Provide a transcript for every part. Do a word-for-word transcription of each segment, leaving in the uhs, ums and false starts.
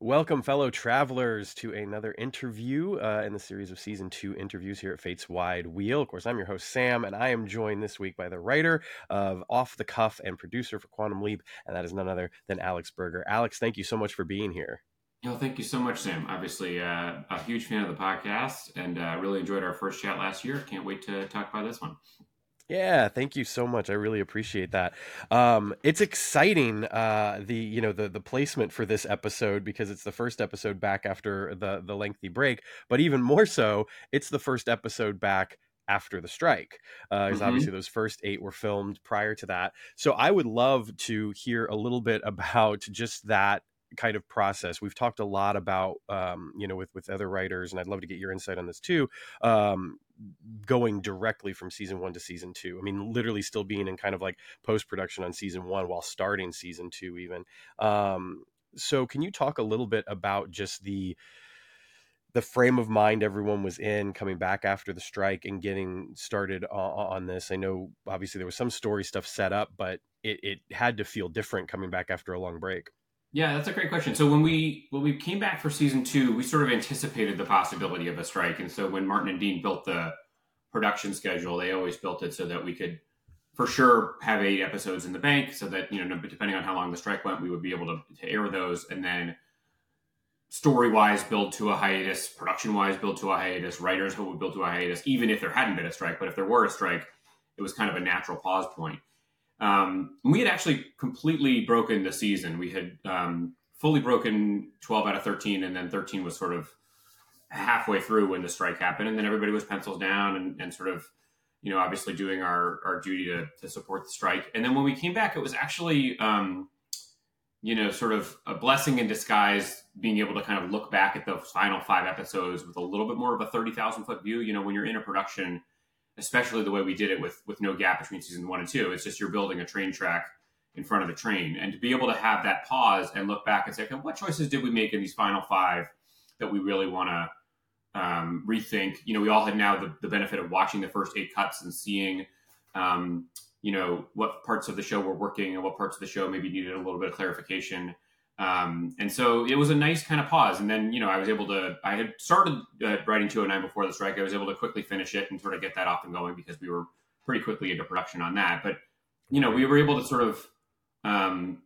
Welcome, fellow travelers, to another interview uh, in the series of season two interviews here at Fate's Wide Wheel. Of course, I'm your host, Sam, and I am joined this week by the writer of Off the Cuff and producer for Quantum Leap, and that is none other than Alex Berger. Alex, thank you so much for being here. No, thank you so much, Sam. Obviously, uh, a huge fan of the podcast, and uh, really enjoyed our first chat last year. Can't wait to talk about this one. Yeah, thank you so much. I really appreciate that. Um, it's exciting, uh, the you know the the placement for this episode, because it's the first episode back after the the lengthy break. But even more so, it's the first episode back after the strike, because uh, mm-hmm. obviously those first eight were filmed prior to that. So I would love to hear a little bit about just that kind of process. We've talked a lot about, um, you know, with with other writers, and I'd love to get your insight on this too. Um, going directly from season one to season two. I mean, literally still being in kind of like post-production on season one while starting season two even. Um, so can you talk a little bit about just the, the frame of mind everyone was in coming back after the strike and getting started on, on this? I know obviously there was some story stuff set up, but it, it had to feel different coming back after a long break. Yeah, that's a great question. So when we when we came back for season two, we sort of anticipated the possibility of a strike. And so when Martin and Dean built the production schedule, they always built it so that we could for sure have eight episodes in the bank, so that, you know, depending on how long the strike went, we would be able to, to air those. And then story-wise, build to a hiatus, production-wise, build to a hiatus, writers who would build to a hiatus, even if there hadn't been a strike. But if there were a strike, it was kind of a natural pause point. Um, we had actually completely broken the season. We had um, fully broken twelve out of thirteen, and then thirteen was sort of halfway through when the strike happened. And then everybody was pencils down and, and sort of, you know, obviously doing our, our duty to, to support the strike. And then when we came back, it was actually, um, you know, sort of a blessing in disguise, being able to kind of look back at the final five episodes with a little bit more of a thirty thousand foot view. You know, when you're in a production, especially the way we did it with with no gap between season one and two. It's just you're building a train track in front of the train. And to be able to have that pause and look back and say, okay, what choices did we make in these final five that we really want to um, rethink? You know, we all had now the, the benefit of watching the first eight cuts and seeing, um, you know, what parts of the show were working and what parts of the show maybe needed a little bit of clarification. Um, and so it was a nice kind of pause. And then, you know, I was able to, I had started uh, writing two oh nine before the strike. I was able to quickly finish it and sort of get that off and going, because we were pretty quickly into production on that. But, you know, we were able to sort of, um,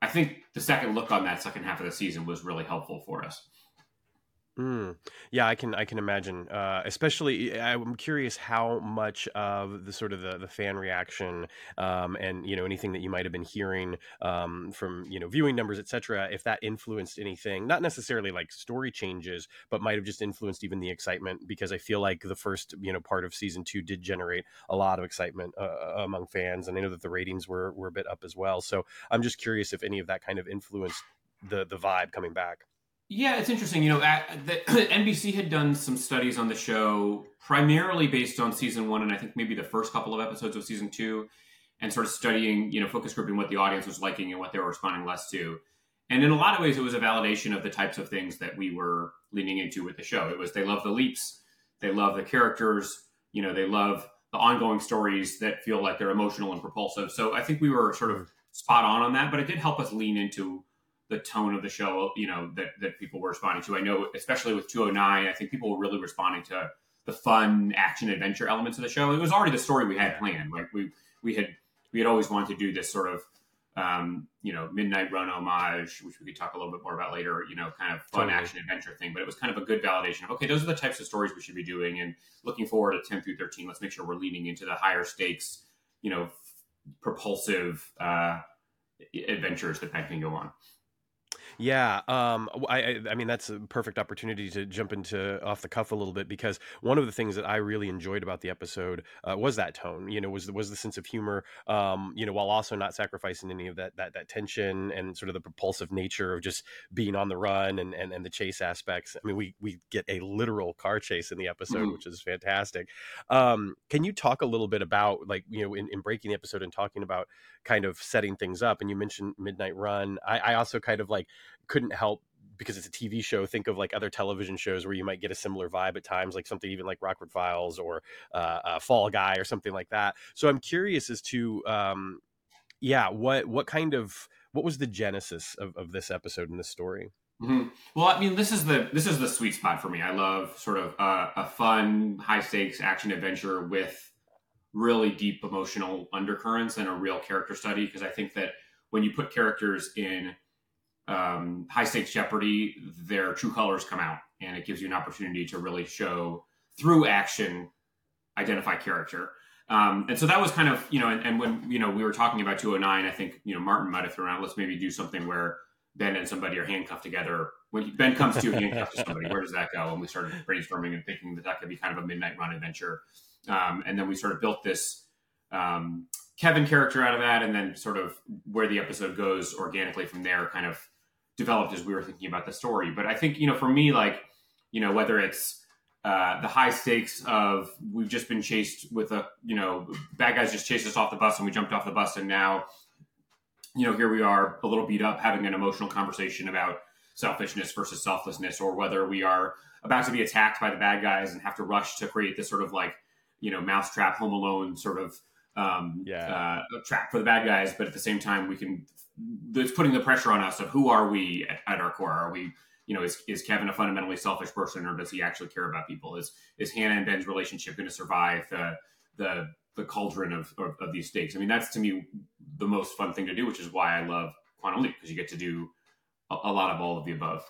I think the second look on that second half of the season was really helpful for us. Mm. Yeah, I can I can imagine, uh, especially I'm curious how much of the sort of the, the fan reaction um, and, you know, anything that you might have been hearing um, from, you know, viewing numbers, et cetera, if that influenced anything, not necessarily like story changes, but might have just influenced even the excitement, because I feel like the first, you know, part of season two did generate a lot of excitement uh, among fans. And I know that the ratings were, were a bit up as well. So I'm just curious if any of that kind of influenced the the vibe coming back. Yeah, it's interesting. You know, at the, N B C had done some studies on the show, primarily based on season one, and I think maybe the first couple of episodes of season two, and sort of studying, you know, focus grouping what the audience was liking and what they were responding less to. And in a lot of ways, it was a validation of the types of things that we were leaning into with the show. It was, they love the leaps, they love the characters, you know, they love the ongoing stories that feel like they're emotional and propulsive. So I think we were sort of spot on on that, but it did help us lean into the tone of the show, you know, that, that people were responding to. I know, especially with two oh nine, I think people were really responding to the fun action adventure elements of the show. It was already the story we had planned. Like we, we had, we had always wanted to do this sort of, um, you know, Midnight Run homage, which we could talk a little bit more about later, you know, kind of fun totally. action adventure thing, but it was kind of a good validation of, okay, those are the types of stories we should be doing. And looking forward to ten through thirteen, let's make sure we're leaning into the higher stakes, you know, propulsive, uh, adventures that can go on. Yeah, um, I, I mean, that's a perfect opportunity to jump into Off the Cuff a little bit, because one of the things that I really enjoyed about the episode uh, was that tone, you know, was, was the sense of humor, um, you know, while also not sacrificing any of that, that, that tension and sort of the propulsive nature of just being on the run and, and, and the chase aspects. I mean, we, we get a literal car chase in the episode, mm-hmm. which is fantastic. Um, can you talk a little bit about, like, you know, in, in breaking the episode and talking about kind of setting things up, and you mentioned Midnight Run. I, I also kind of like, couldn't help, because it's a T V show, think of like other television shows where you might get a similar vibe at times, like something even like Rockford Files or uh, uh Fall Guy or something like that. So I'm curious as to um yeah what what kind of what was the genesis of, of this episode and this story? Mm-hmm. Well, I mean, this is the this is the sweet spot for me. I love sort of uh, a fun, high stakes action adventure with really deep emotional undercurrents and a real character study. Because I think that when you put characters in um, high stakes jeopardy, their true colors come out, and it gives you an opportunity to really show through action, identify character. Um, and so that was kind of, you know, and, and when, you know, we were talking about two oh nine, I think, you know, Martin might have thrown out, let's maybe do something where Ben and somebody are handcuffed together. When Ben comes to handcuffed to somebody, where does that go? And we started brainstorming and thinking that that could be kind of a Midnight Run adventure. Um, and then we sort of built this um, Kevin character out of that. And then sort of where the episode goes organically from there kind of developed as we were thinking about the story. But I think, you know, for me, like, you know, whether it's, Uh, the high stakes of we've just been chased with a, you know, bad guys just chased us off the bus and we jumped off the bus. And now, you know, here we are a little beat up having an emotional conversation about selfishness versus selflessness, or whether we are about to be attacked by the bad guys and have to rush to create this sort of like, you know, mousetrap Home Alone sort of um, yeah. uh, trap for the bad guys. But at the same time, we can, it's putting the pressure on us of who are we at, at our core? Are we, you know, is is Kevin a fundamentally selfish person, or does he actually care about people? Is is Hannah and Ben's relationship going to survive the the the cauldron of, of of these stakes? I mean, that's to me the most fun thing to do, which is why I love Quantum Leap, because you get to do a, a lot of all of the above.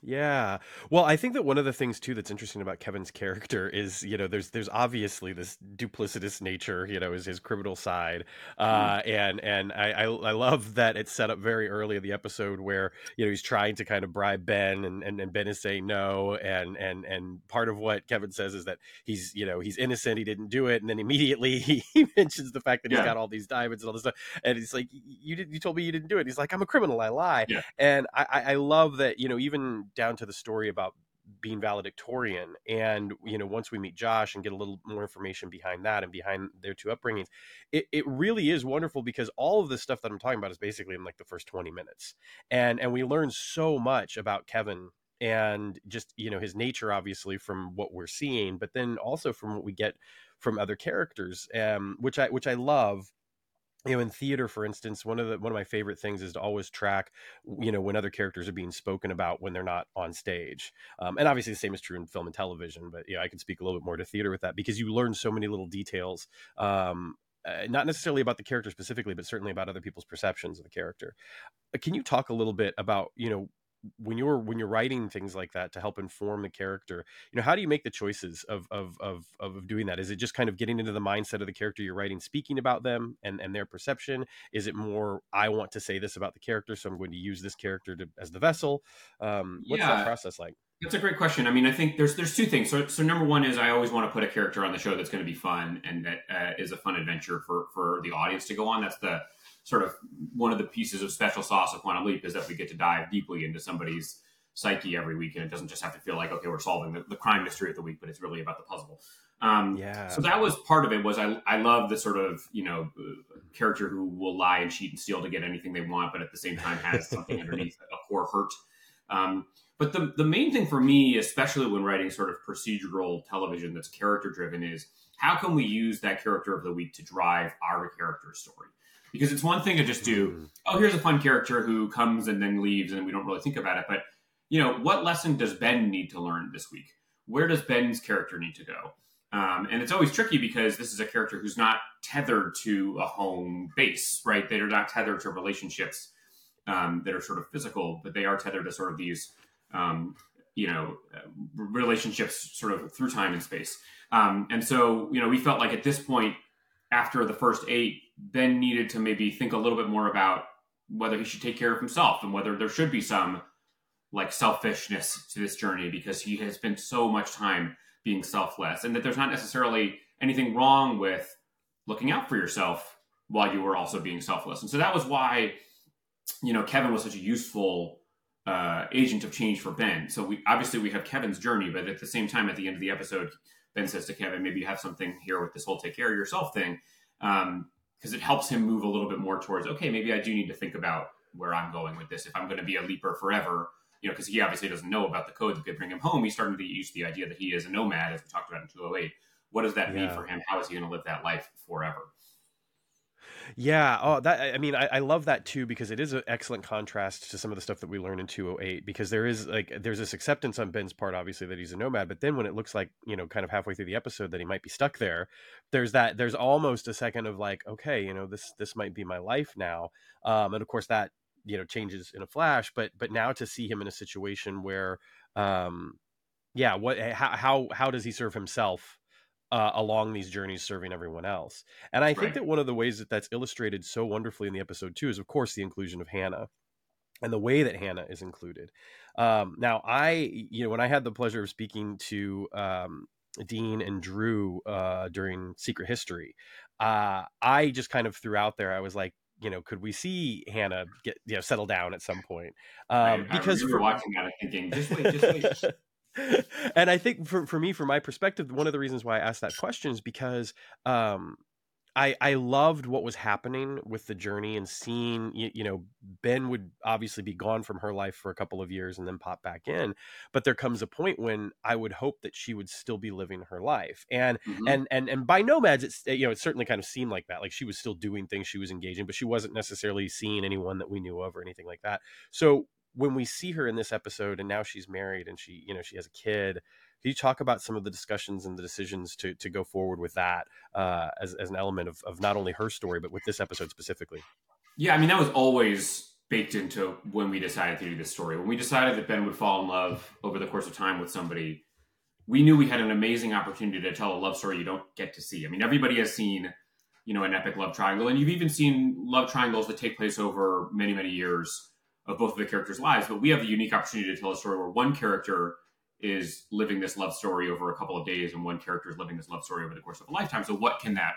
Yeah. Well, I think that one of the things too that's interesting about Kevin's character is, you know, there's there's obviously this duplicitous nature, you know, is his criminal side. Uh, mm-hmm. And and I, I I love that it's set up very early in the episode where, you know, he's trying to kind of bribe Ben, and, and, and Ben is saying no. And and and part of what Kevin says is that he's, you know, he's innocent. He didn't do it. And then immediately he, he mentions the fact that yeah. he's got all these diamonds and all this stuff. And he's like, you did, you told me you didn't do it. He's like, I'm a criminal. I lie. Yeah. And I, I love that, you know, even down to the story about being valedictorian, and you know, once we meet Josh and get a little more information behind that and behind their two upbringings, it, it really is wonderful, because all of the stuff that I'm talking about is basically in like the first twenty minutes, and and we learn so much about Kevin and just, you know, his nature, obviously from what we're seeing, but then also from what we get from other characters, um which I which I love. You know, in theater, for instance, one of the one of my favorite things is to always track, you know, when other characters are being spoken about when they're not on stage. Um, and obviously the same is true in film and television. But, you know, I can speak a little bit more to theater with that, because you learn so many little details, um, uh, not necessarily about the character specifically, but certainly about other people's perceptions of the character. Can you talk a little bit about, you know, when you're when you're writing things like that to help inform the character, you know, how do you make the choices of, of, of, of doing that? Is it just kind of getting into the mindset of the character you're writing, speaking about them and, and their perception? Is it more, I want to say this about the character, so I'm going to use this character to, as the vessel? Um, what's yeah, that process like? That's a great question. I mean, I think there's, there's two things. So, so number one is I always want to put a character on the show that's going to be fun and that uh, is a fun adventure for, for the audience to go on. That's the, sort of one of the pieces of special sauce of Quantum Leap, is that we get to dive deeply into somebody's psyche every week. And it doesn't just have to feel like, okay, we're solving the, the crime mystery of the week, but it's really about the puzzle. Um, yeah. So that was part of it, was I, I love the sort of, you know, character who will lie and cheat and steal to get anything they want, but at the same time has something underneath, a core hurt. Um, but the, the main thing for me, especially when writing sort of procedural television that's character driven, is how can we use that character of the week to drive our character story? Because it's one thing to just do, oh, here's a fun character who comes and then leaves and we don't really think about it. But, you know, what lesson does Ben need to learn this week? Where does Ben's character need to go? Um, and it's always tricky, because this is a character who's not tethered to a home base, right? They're not tethered to relationships um, that are sort of physical, but they are tethered to sort of these, um, you know, relationships sort of through time and space. Um, and so, you know, we felt like at this point, after the first eight, Ben needed to maybe think a little bit more about whether he should take care of himself and whether there should be some like selfishness to this journey, because he has spent so much time being selfless, and that there's not necessarily anything wrong with looking out for yourself while you were also being selfless. And so that was why, you know, Kevin was such a useful uh, agent of change for Ben. So we obviously we have Kevin's journey, but at the same time, at the end of the episode, Ben says to Kevin, maybe you have something here with this whole take care of yourself thing. Um, Because it helps him move a little bit more towards, okay, maybe I do need to think about where I'm going with this. If I'm going to be a leaper forever, you know, because he obviously doesn't know about the code that could bring him home. He's starting to get used to the idea that he is a nomad, as we talked about in two oh eight. What does that yeah. mean for him? How is he going to live that life forever? Yeah. Oh, that, I mean, I, I love that too, because it is an excellent contrast to some of the stuff that we learn in two oh eight, because there is like, there's this acceptance on Ben's part, obviously, that he's a nomad, but then when it looks like, you know, kind of halfway through the episode that he might be stuck there, there's that, there's almost a second of like, okay, you know, this, this might be my life now. Um, and of course that, you know, changes in a flash, but, but now to see him in a situation where, um, yeah, what, how, how, how does he serve himself Uh, along these journeys, serving everyone else? And I right. think that one of the ways that that's illustrated so wonderfully in the episode too is, of course, the inclusion of Hannah and the way that Hannah is included. Um, now, I, you know, when I had the pleasure of speaking to um, Dean and Drew uh, during Secret History, uh, I just kind of threw out there, I was like, you know, could we see Hannah get, you know, settle down at some point? Um, I, I because we were watching that thinking, just wait, just wait. And I think for, for me, from my perspective, one of the reasons why I asked that question is because um, I, I loved what was happening with the journey and seeing, you, you know, Ben would obviously be gone from her life for a couple of years and then pop back in. But there comes a point when I would hope that she would still be living her life. And mm-hmm. and and and by nomads, it's, you know, it certainly kind of seemed like that, like she was still doing things, she was engaging, but she wasn't necessarily seeing anyone that we knew of or anything like that. So when we see her in this episode and now she's married and she, you know, she has a kid, can you talk about some of the discussions and the decisions to to go forward with that uh, as, as an element of, of not only her story, but with this episode specifically? Yeah. I mean, that was always baked into when we decided to do this story. When we decided that Ben would fall in love over the course of time with somebody, we knew we had an amazing opportunity to tell a love story you don't get to see. I mean, everybody has seen, you know, an epic love triangle, and you've even seen love triangles that take place over many, many years of both of the characters' lives, but we have the unique opportunity to tell a story where one character is living this love story over a couple of days and one character is living this love story over the course of a lifetime. So what can that,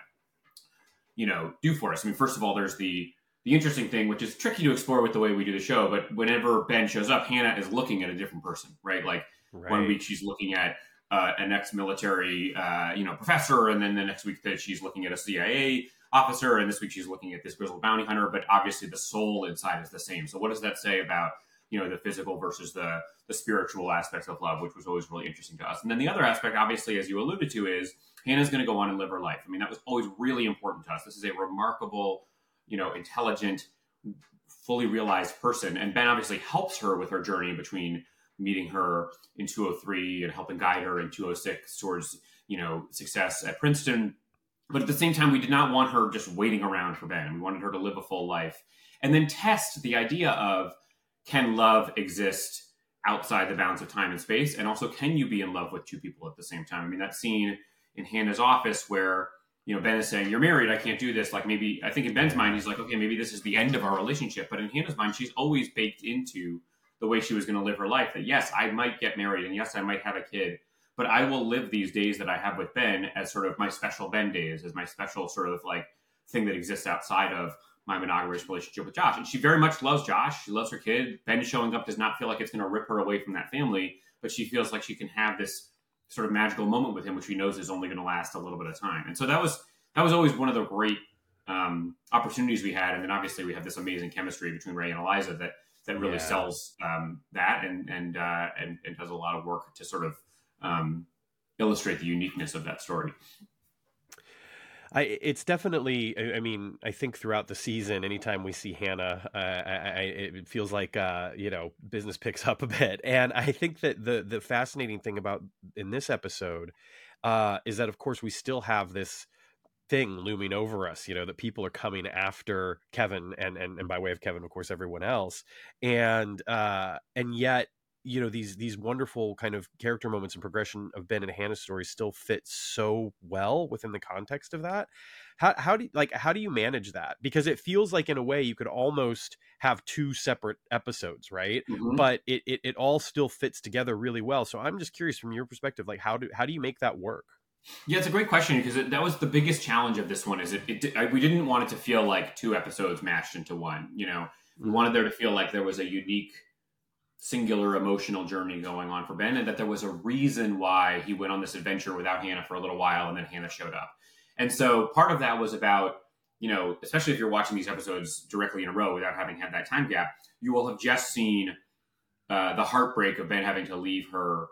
you know, do for us? I mean, first of all, there's the the interesting thing, which is tricky to explore with the way we do the show, but whenever Ben shows up, Hannah is looking at a different person, right? Like right. one week she's looking at uh, an ex-military, uh, you know, professor, and then the next week that she's looking at a C I A officer, and this week she's looking at this grizzled bounty hunter, but obviously the soul inside is the same. So what does that say about, you know, the physical versus the the spiritual aspects of love, which was always really interesting to us. And then the other aspect, obviously, as you alluded to, is Hannah's going to go on and live her life. I mean, that was always really important to us. This is a remarkable, you know, intelligent, fully realized person. And Ben obviously helps her with her journey between meeting her in two oh three and helping guide her in two oh six towards, you know, success at Princeton. But at the same time, we did not want her just waiting around for Ben. We wanted her to live a full life and then test the idea of, can love exist outside the bounds of time and space? And also, can you be in love with two people at the same time? I mean, that scene in Hannah's office where, you know, Ben is saying, you're married, I can't do this. Like maybe, I think in Ben's mind, he's like, okay, maybe this is the end of our relationship. But in Hannah's mind, she's always baked into the way she was going to live her life. That yes, I might get married and yes, I might have a kid, but I will live these days that I have with Ben as sort of my special Ben days, as my special sort of like thing that exists outside of my monogamous relationship with Josh. And she very much loves Josh. She loves her kid. Ben showing up does not feel like it's going to rip her away from that family, but she feels like she can have this sort of magical moment with him, which she knows is only going to last a little bit of time. And so that was, that was always one of the great um, opportunities we had. And then obviously we have this amazing chemistry between Ray and Eliza that, that really yeah. sells um, that and, and, uh, and, and does a lot of work to sort of, Um, illustrate the uniqueness of that story. I, it's definitely, I, I mean, I think throughout the season, anytime we see Hannah, uh, I, I, it feels like, uh, you know, business picks up a bit. And I think that the, the fascinating thing about in this episode uh, is that, of course, we still have this thing looming over us, you know, that people are coming after Kevin and, and, and by way of Kevin, of course, everyone else. And, uh, and yet, you know, these these wonderful kind of character moments and progression of Ben and Hannah's story still fit so well within the context of that. How how do you, like how do you manage that? Because it feels like in a way you could almost have two separate episodes, right? Mm-hmm. But it, it it all still fits together really well. So I'm just curious from your perspective, like how do how do you make that work? Yeah, it's a great question because it, that was the biggest challenge of this one. Is it, it I, we didn't want it to feel like two episodes mashed into one. You know, we wanted there to feel like there was a unique, singular emotional journey going on for Ben, and that there was a reason why he went on this adventure without Hannah for a little while, and then Hannah showed up. And so part of that was about, you know, especially if you're watching these episodes directly in a row without having had that time gap, you will have just seen uh, the heartbreak of Ben having to leave her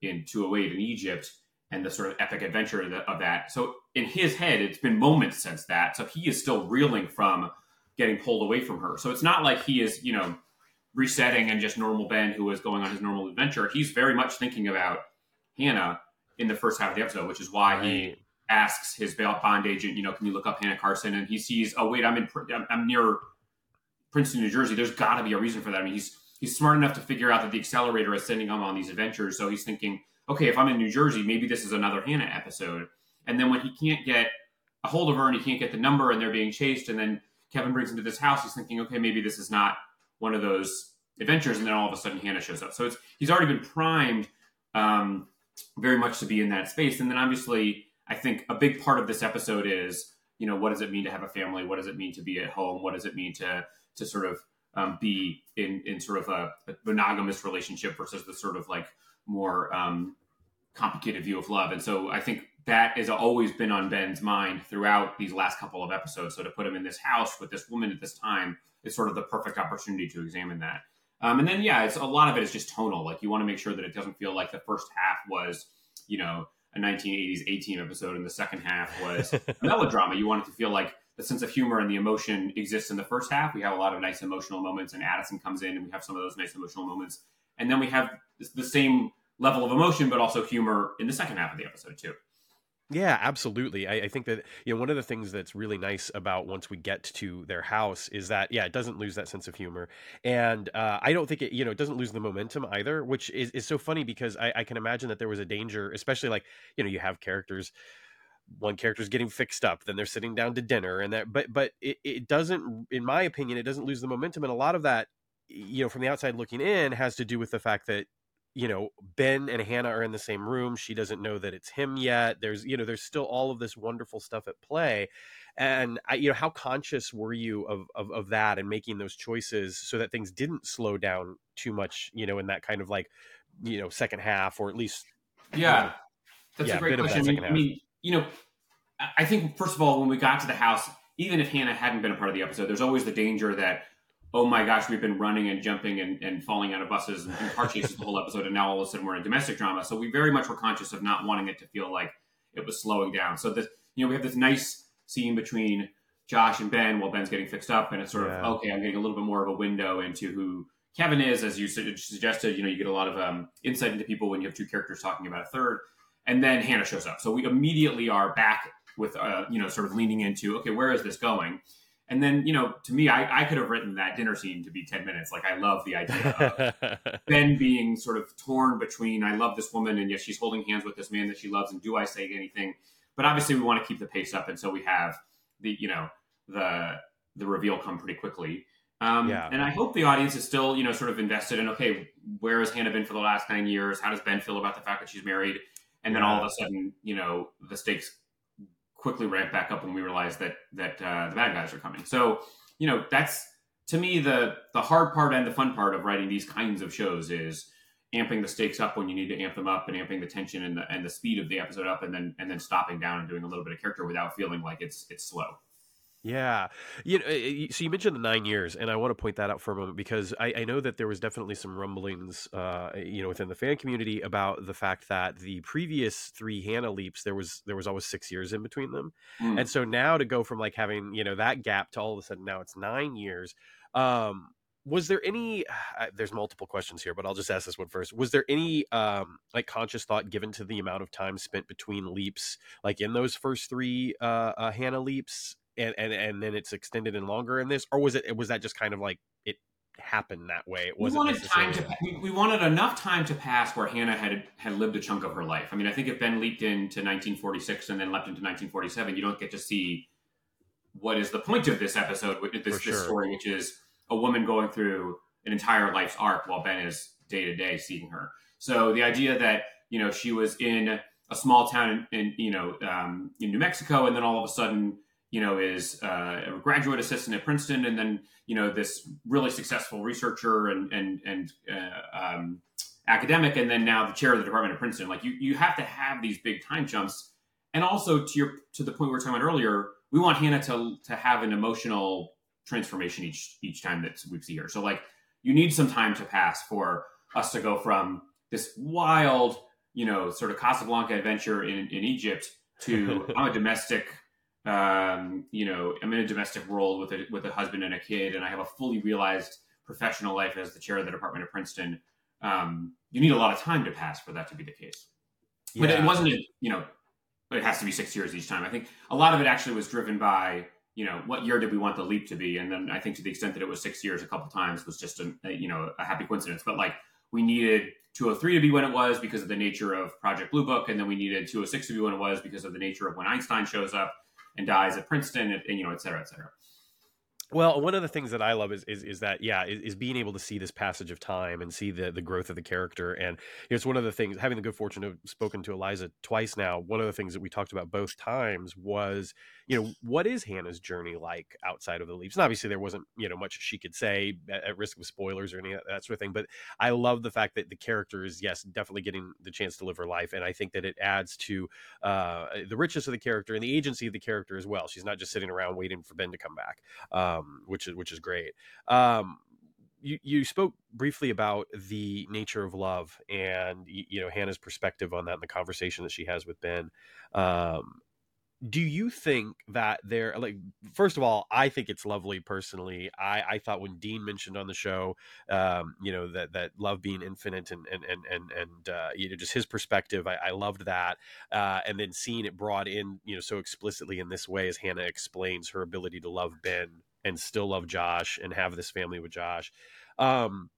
in two oh eight in Egypt and the sort of epic adventure of that. So in his head, it's been moments since that. So he is still reeling from getting pulled away from her. So it's not like he is, you know, resetting and just normal Ben who is going on his normal adventure. He's very much thinking about Hannah in the first half of the episode, which is why right. he asks his bond agent, you know, can you look up Hannah Carson? And he sees, oh, wait, I'm in, I'm near Princeton, New Jersey. There's got to be a reason for that. I mean, he's, he's smart enough to figure out that the accelerator is sending him on these adventures. So he's thinking, okay, if I'm in New Jersey, maybe this is another Hannah episode. And then when he can't get a hold of her and he can't get the number and they're being chased, and then Kevin brings him to this house, he's thinking, okay, maybe this is not one of those adventures. And then all of a sudden Hannah shows up. So it's, he's already been primed um, very much to be in that space. And then obviously I think a big part of this episode is, you know, what does it mean to have a family? What does it mean to be at home? What does it mean to, to sort of um, be in, in sort of a, a monogamous relationship versus the sort of like more um, complicated view of love? And so I think that has always been on Ben's mind throughout these last couple of episodes. So to put him in this house with this woman at this time is sort of the perfect opportunity to examine that. Um, and then, yeah, it's a lot of it is just tonal. Like you want to make sure that it doesn't feel like the first half was, you know, a nineteen eighties A-Team episode and the second half was a melodrama. You want it to feel like the sense of humor and the emotion exists in the first half. We have a lot of nice emotional moments and Addison comes in and we have some of those nice emotional moments. And then we have the same level of emotion, but also humor in the second half of the episode too. Yeah, absolutely. I, I think that, you know, one of the things that's really nice about once we get to their house is that, yeah, it doesn't lose that sense of humor. And uh, I don't think it, you know, it doesn't lose the momentum either, which is, is so funny because I, I can imagine that there was a danger, especially like, you know, you have characters, one character's getting fixed up, then they're sitting down to dinner and that, but, but it, it doesn't, in my opinion, it doesn't lose the momentum. And a lot of that, you know, from the outside looking in has to do with the fact that, you know, Ben and Hannah are in the same room. She doesn't know that it's him yet. There's, you know, there's still all of this wonderful stuff at play. And I, you know, how conscious were you of, of, of that and making those choices so that things didn't slow down too much, you know, in that kind of like, you know, second half or at least. Yeah. You know, that's yeah, a great question. I mean, I mean, you know, I think first of all, when we got to the house, even if Hannah hadn't been a part of the episode, there's always the danger that, oh my gosh, we've been running and jumping and, and falling out of buses and, and car chases the whole episode, and now all of a sudden we're in domestic drama. So we very much were conscious of not wanting it to feel like it was slowing down. So this, you know, we have this nice scene between Josh and Ben while Ben's getting fixed up, and it's sort yeah. of, okay, I'm getting a little bit more of a window into who Kevin is. As you suggested, you know, you get a lot of um, insight into people when you have two characters talking about a third, and then Hannah shows up. So we immediately are back with, uh, you know, sort of leaning into, okay, where is this going? And then, you know, to me, I, I could have written that dinner scene to be ten minutes. Like, I love the idea of Ben being sort of torn between, I love this woman, and yes, she's holding hands with this man that she loves, and do I say anything? But obviously, we want to keep the pace up, and so we have the, you know, the the reveal come pretty quickly. Um, yeah. And I hope the audience is still, you know, sort of invested in, okay, where has Hannah been for the last nine years? How does Ben feel about the fact that she's married? And then yeah. all of a sudden, you know, the stakes quickly ramp back up when we realize that that uh, the bad guys are coming. So, you know, that's to me the the hard part and the fun part of writing these kinds of shows is amping the stakes up when you need to amp them up, and amping the tension and the and the speed of the episode up, and then and then stopping down and doing a little bit of character without feeling like it's it's slow. Yeah. You know, so you mentioned the nine years, and I want to point that out for a moment because I, I know that there was definitely some rumblings, uh, you know, within the fan community about the fact that the previous three Hannah leaps, there was there was always six years in between them. Mm. And so now to go from like having, you know, that gap to all of a sudden now it's nine years. Um, was there any uh, there's multiple questions here, but I'll just ask this one first. Was there any um, like conscious thought given to the amount of time spent between leaps, like in those first three uh, uh, Hannah leaps? And, and and then it's extended and longer in this, or was it was that just kind of like it happened that way? It wasn't we wanted time to we, we wanted enough time to pass where Hannah had had lived a chunk of her life. I mean, I think if Ben leaped into nineteen forty-six and then leapt into nineteen forty-seven, you don't get to see what is the point of this episode, this, sure. this story, which is a woman going through an entire life's arc while Ben is day to day seeing her. So the idea that, you know, she was in a small town in, in you know um, in New Mexico, and then all of a sudden, you know, is uh, a graduate assistant at Princeton, and then, you know, this really successful researcher and and and uh, um, academic, and then now the chair of the department at Princeton. Like, you you have to have these big time jumps, and also to your to the point we were talking about earlier, we want Hannah to to have an emotional transformation each each time that we see her. So like, you need some time to pass for us to go from this wild, you know, sort of Casablanca adventure in in Egypt to I'm a domestic, um, you know, I'm in a domestic world with a, with a husband and a kid, and I have a fully realized professional life as the chair of the department at Princeton. Um, you need a lot of time to pass for that to be the case. Yeah. But it wasn't, you know, but it has to be six years each time. I think a lot of it actually was driven by, you know, what year did we want the leap to be? And then I think to the extent that it was six years a couple of times was just, a, a, you know, a happy coincidence. But like we needed two oh three to be when it was because of the nature of Project Blue Book. And then we needed two oh six to be when it was because of the nature of when Einstein shows up and dies at Princeton and, and you know, et cetera, et cetera. Well, one of the things that I love is, is, is that, yeah, is, is being able to see this passage of time and see the, the growth of the character. And it's one of the things, having the good fortune to have spoken to Eliza twice now, one of the things that we talked about both times was, you know, what is Hannah's journey like outside of the leaps? And obviously there wasn't, you know, much she could say at, at risk of spoilers or any of that sort of thing. But I love the fact that the character is, yes, definitely getting the chance to live her life. And I think that it adds to uh, the richness of the character and the agency of the character as well. She's not just sitting around waiting for Ben to come back. Um, Um, which is which is great. Um, you you spoke briefly about the nature of love and you know Hannah's perspective on that and the conversation that she has with Ben. Um, do you think that there, like, first of all, I think it's lovely personally. I, I thought when Dean mentioned on the show, um, you know, that, that love being infinite and, and, and, and, and, uh, you know, just his perspective, I, I loved that. Uh, and then seeing it brought in, you know, so explicitly in this way as Hannah explains her ability to love Ben and still love Josh and have this family with Josh. Um,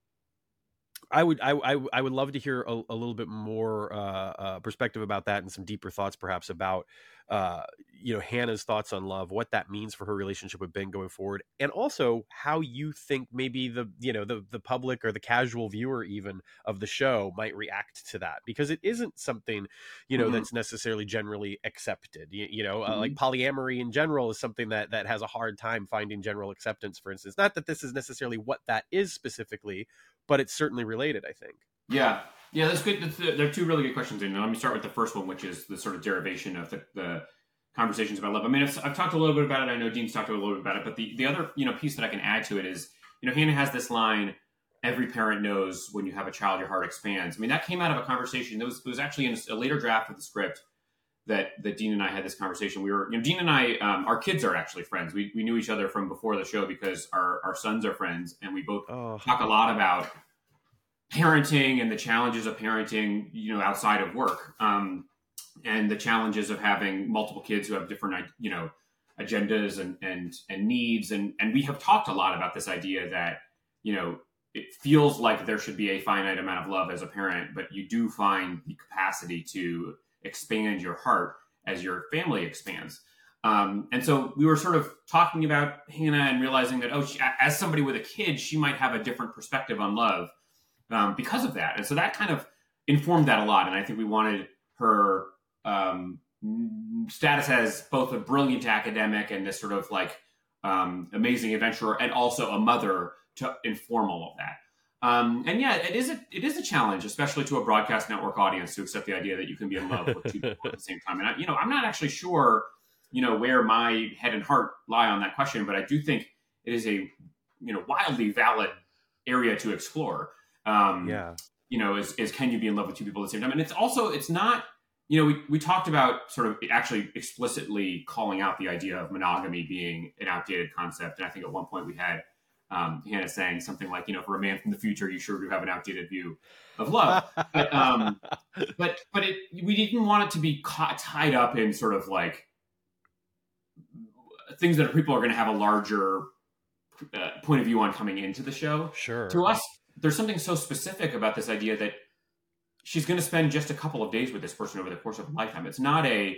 I would, I, I, I would love to hear a, a little bit more uh, uh, perspective about that and some deeper thoughts perhaps about, uh, you know, Hannah's thoughts on love, what that means for her relationship with Ben going forward. And also how you think maybe the, you know, the, the public or the casual viewer even of the show might react to that, because it isn't something, you know, mm-hmm. that's necessarily generally accepted, you, you know, mm-hmm. uh, like polyamory in general is something that, that has a hard time finding general acceptance, for instance. Not that this is necessarily what that is specifically, but it's certainly related, I think. Yeah. Yeah, that's good. That's, there are two really good questions. And let me start with the first one, which is the sort of derivation of the, the conversations about love. I mean, I've, I've talked a little bit about it. I know Dean's talked a little bit about it. But the, the other, you know, piece that I can add to it is, you know, Hannah has this line, every parent knows when you have a child, your heart expands. I mean, that came out of a conversation. It was, it was actually in a later draft of the script that, that Dean and I had this conversation. We were, you know, Dean and I, um, our kids are actually friends. We we knew each other from before the show because our, our sons are friends. And we both oh. talk a lot about parenting and the challenges of parenting, you know, outside of work, um, and the challenges of having multiple kids who have different, you know, agendas and, and, and needs. And, and we have talked a lot about this idea that, you know, it feels like there should be a finite amount of love as a parent, but you do find the capacity to expand your heart as your family expands. Um, and so we were sort of talking about Hannah and realizing that, oh, she, as somebody with a kid, she might have a different perspective on love. Um, because of that. And so that kind of informed that a lot. And I think we wanted her um, status as both a brilliant academic and this sort of like um, amazing adventurer and also a mother to inform all of that. Um, and yeah, it is a, it is a challenge, especially to a broadcast network audience, to accept the idea that you can be in love with two people at the same time. And, I, you know, I'm not actually sure, you know, where my head and heart lie on that question, but I do think it is a, you know, wildly valid area to explore. Um, yeah. You know, is, is can you be in love with two people at the same time? And it's also, it's not, you know, we, we talked about sort of actually explicitly calling out the idea of monogamy being an outdated concept. And I think at one point we had um, Hannah saying something like, you know, for a man from the future, you sure do have an outdated view of love. but, um, but but it, we didn't want it to be caught, tied up in sort of like things that people are going to have a larger uh, point of view on coming into the show. Sure. To us, there's something so specific about this idea that she's going to spend just a couple of days with this person over the course of a lifetime. It's not a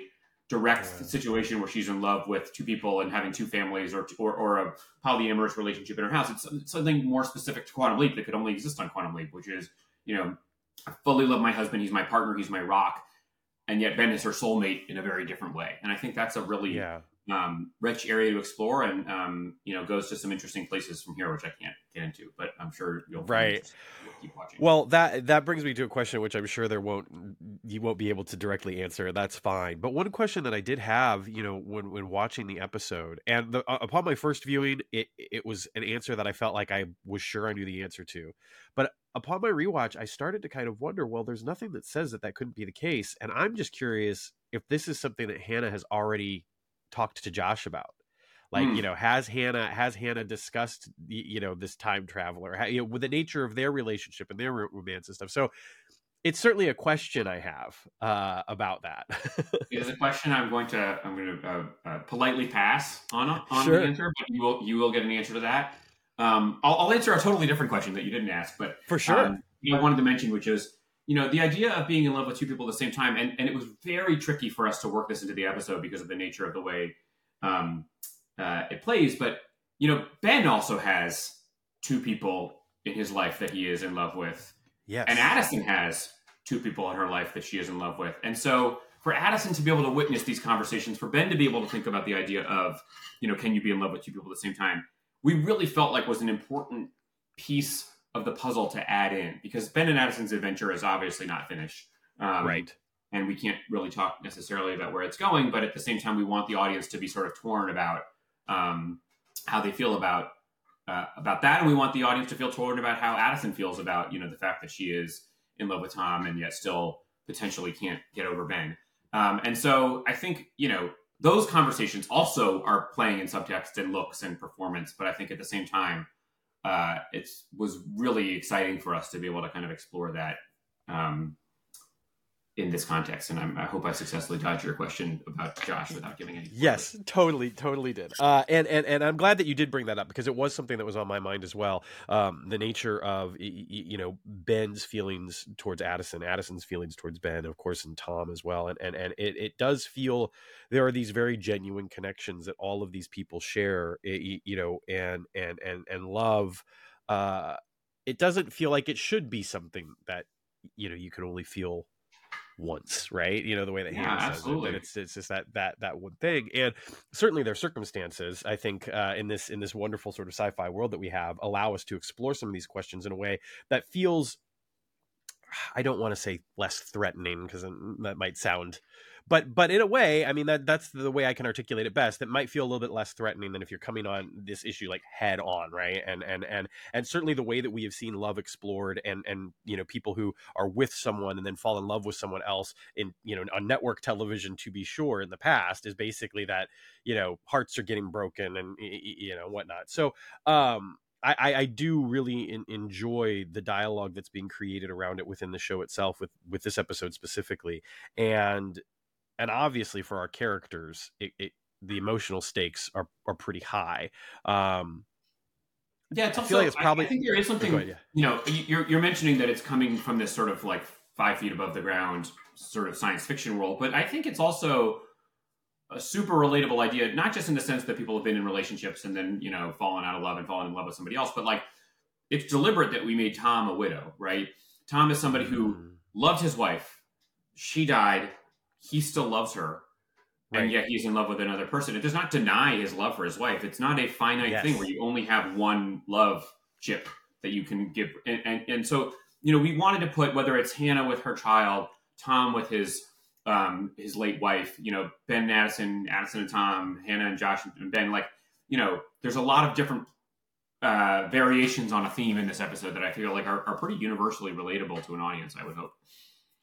direct yeah. situation where she's in love with two people and having two families or, or, or a polyamorous relationship in her house. It's something more specific to Quantum Leap that could only exist on Quantum Leap, which is, you know, I fully love my husband. He's my partner. He's my rock. And yet Ben is her soulmate in a very different way. And I think that's a really yeah. um, rich area to explore, and um, you know, goes to some interesting places from here, which I can't get into, but I'm sure you'll right. keep watching. Well, that that brings me to a question which I'm sure there won't you won't be able to directly answer. That's fine. But one question that I did have, you know, when when watching the episode, and the, upon my first viewing, it it was an answer that I felt like I was sure I knew the answer to, but upon my rewatch, I started to kind of wonder, well, there's nothing that says that that couldn't be the case. And I'm just curious if this is something that Hannah has already talked to Josh about. Like, mm. you know, has Hannah has Hannah discussed, you know, this time traveler, how, you know, with the nature of their relationship and their romance and stuff. So it's certainly a question I have uh, about that. It's a question I'm going to I'm going to uh, uh, politely pass on a, on sure. an answer, but you will you will get an answer to that. Um, I'll, I'll answer a totally different question that you didn't ask, but for sure, um, you know, I wanted to mention, which is, you know, the idea of being in love with two people at the same time, and and it was very tricky for us to work this into the episode because of the nature of the way. Um, Uh, it plays, but, you know, Ben also has two people in his life that he is in love with. Yes. And Addison has two people in her life that she is in love with. And so for Addison to be able to witness these conversations, for Ben to be able to think about the idea of, you know, can you be in love with two people at the same time? We really felt like was an important piece of the puzzle to add in, because Ben and Addison's adventure is obviously not finished. Um, right. And we can't really talk necessarily about where it's going, but at the same time, we want the audience to be sort of torn about Um, how they feel about uh, about that, and we want the audience to feel torn about how Addison feels about, you know, the fact that she is in love with Tom and yet still potentially can't get over Ben. Um, and so I think, you know, those conversations also are playing in subtext and looks and performance, but I think at the same time, uh, it was really exciting for us to be able to kind of explore that um, in this context. And I'm, I hope I successfully dodged your question about Josh without giving any. Yes, totally, totally did. Uh, and, and, and I'm glad that you did bring that up because it was something that was on my mind as well. Um, the nature of, you know, Ben's feelings towards Addison, Addison's feelings towards Ben, of course, and Tom as well. And, and, and it, it does feel there are these very genuine connections that all of these people share, you know, and, and, and, and love. Uh, it doesn't feel like it should be something that, you know, you can only feel once, right? You know, the way that Hannah yeah, says it, but it's it's just that that that one thing. And certainly their circumstances, I think, uh in this in this wonderful sort of sci-fi world that we have, allow us to explore some of these questions in a way that feels, I don't want to say less threatening, because that might sound, but but in a way, I mean, that that's the way I can articulate it best. That might feel a little bit less threatening than if you're coming on this issue like head on, right? And and and and certainly the way that we have seen love explored, and and you know, people who are with someone and then fall in love with someone else in, you know, on network television, to be sure, in the past, is basically that, you know, hearts are getting broken and, you know, whatnot. So um I, I do really in, enjoy the dialogue that's being created around it within the show itself, with with this episode specifically, and and obviously for our characters, it, it, the emotional stakes are are pretty high. Um, yeah, it's also, I feel like it's probably. I think there is something. Ahead, yeah. You know, you're you're mentioning that it's coming from this sort of like five feet above the ground sort of science fiction world, but I think it's also a super relatable idea, not just in the sense that people have been in relationships and then, you know, fallen out of love and fallen in love with somebody else, but like, it's deliberate that we made Tom a widow, right? Tom is somebody who mm. loved his wife. She died. He still loves her. Right. And yet he's in love with another person. It does not deny his love for his wife. It's not a finite yes. thing where you only have one love chip that you can give. And, and, and so, you know, we wanted to put, whether it's Hannah with her child, Tom with his Um, his late wife, you know, Ben and Addison, Addison and Tom, Hannah and Josh and Ben, like, you know, there's a lot of different uh, variations on a theme in this episode that I feel like are, are pretty universally relatable to an audience, I would hope.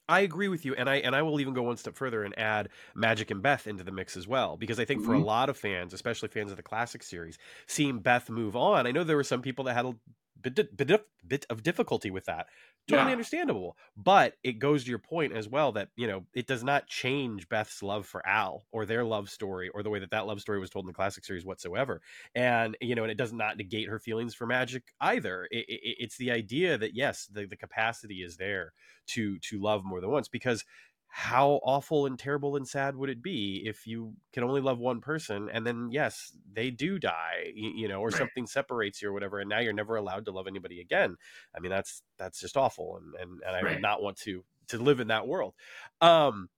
I agree with you, and I and I will even go one step further and add Magic and Beth into the mix as well, because I think mm-hmm. for a lot of fans, especially fans of the classic series, seeing Beth move on, I know there were some people that had a bit, bit, bit of difficulty with that. Totally yeah. understandable, but it goes to your point as well that, you know, it does not change Beth's love for Al or their love story or the way that that love story was told in the classic series whatsoever. And, you know, and it does not negate her feelings for Magic either. It, it, it's the idea that, yes, the, the capacity is there to to love more than once, because how awful and terrible and sad would it be if you can only love one person and then, yes, they do die, you know, or right. something separates you or whatever, and now you're never allowed to love anybody again. I mean, that's that's just awful, and and, and I right. would not want to to live in that world. Um,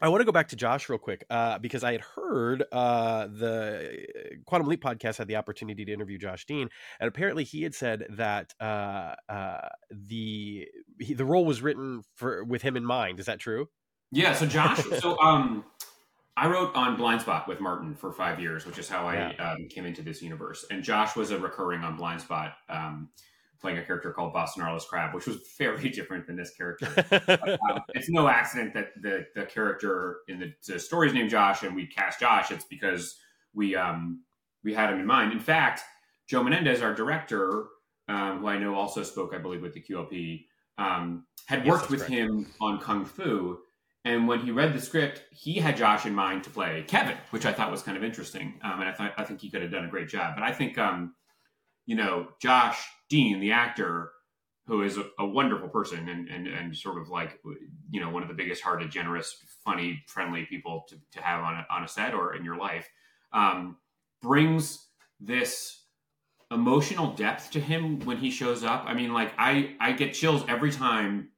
I want to go back to Josh real quick, uh, because I had heard uh, the Quantum Leap podcast had the opportunity to interview Josh Dean, and apparently he had said that uh, uh, the he, the role was written for with him in mind. Is that true? Yeah. So Josh, so um, I wrote on Blindspot with Martin for five years, which is how I yeah. um, came into this universe. And Josh was a recurring on Blindspot um, playing a character called Bassanarlo's Crab, which was very different than this character. But, um, it's no accident that the the character in the, the story is named Josh, and we cast Josh. It's because we um, we had him in mind. In fact, Joe Menendez, our director, um, who I know also spoke, I believe, with the Q L P, um, had worked yes, with right. him on Kung Fu. And when he read the script, he had Josh in mind to play Kevin, which I thought was kind of interesting. Um, and I thought I think he could have done a great job. But I think, um, you know, Josh Dean, the actor, who is a, a wonderful person and, and and sort of like, you know, one of the biggest hearted, generous, funny, friendly people to, to have on a, on a set or in your life, um, brings this emotional depth to him when he shows up. I mean, like I, I get chills every time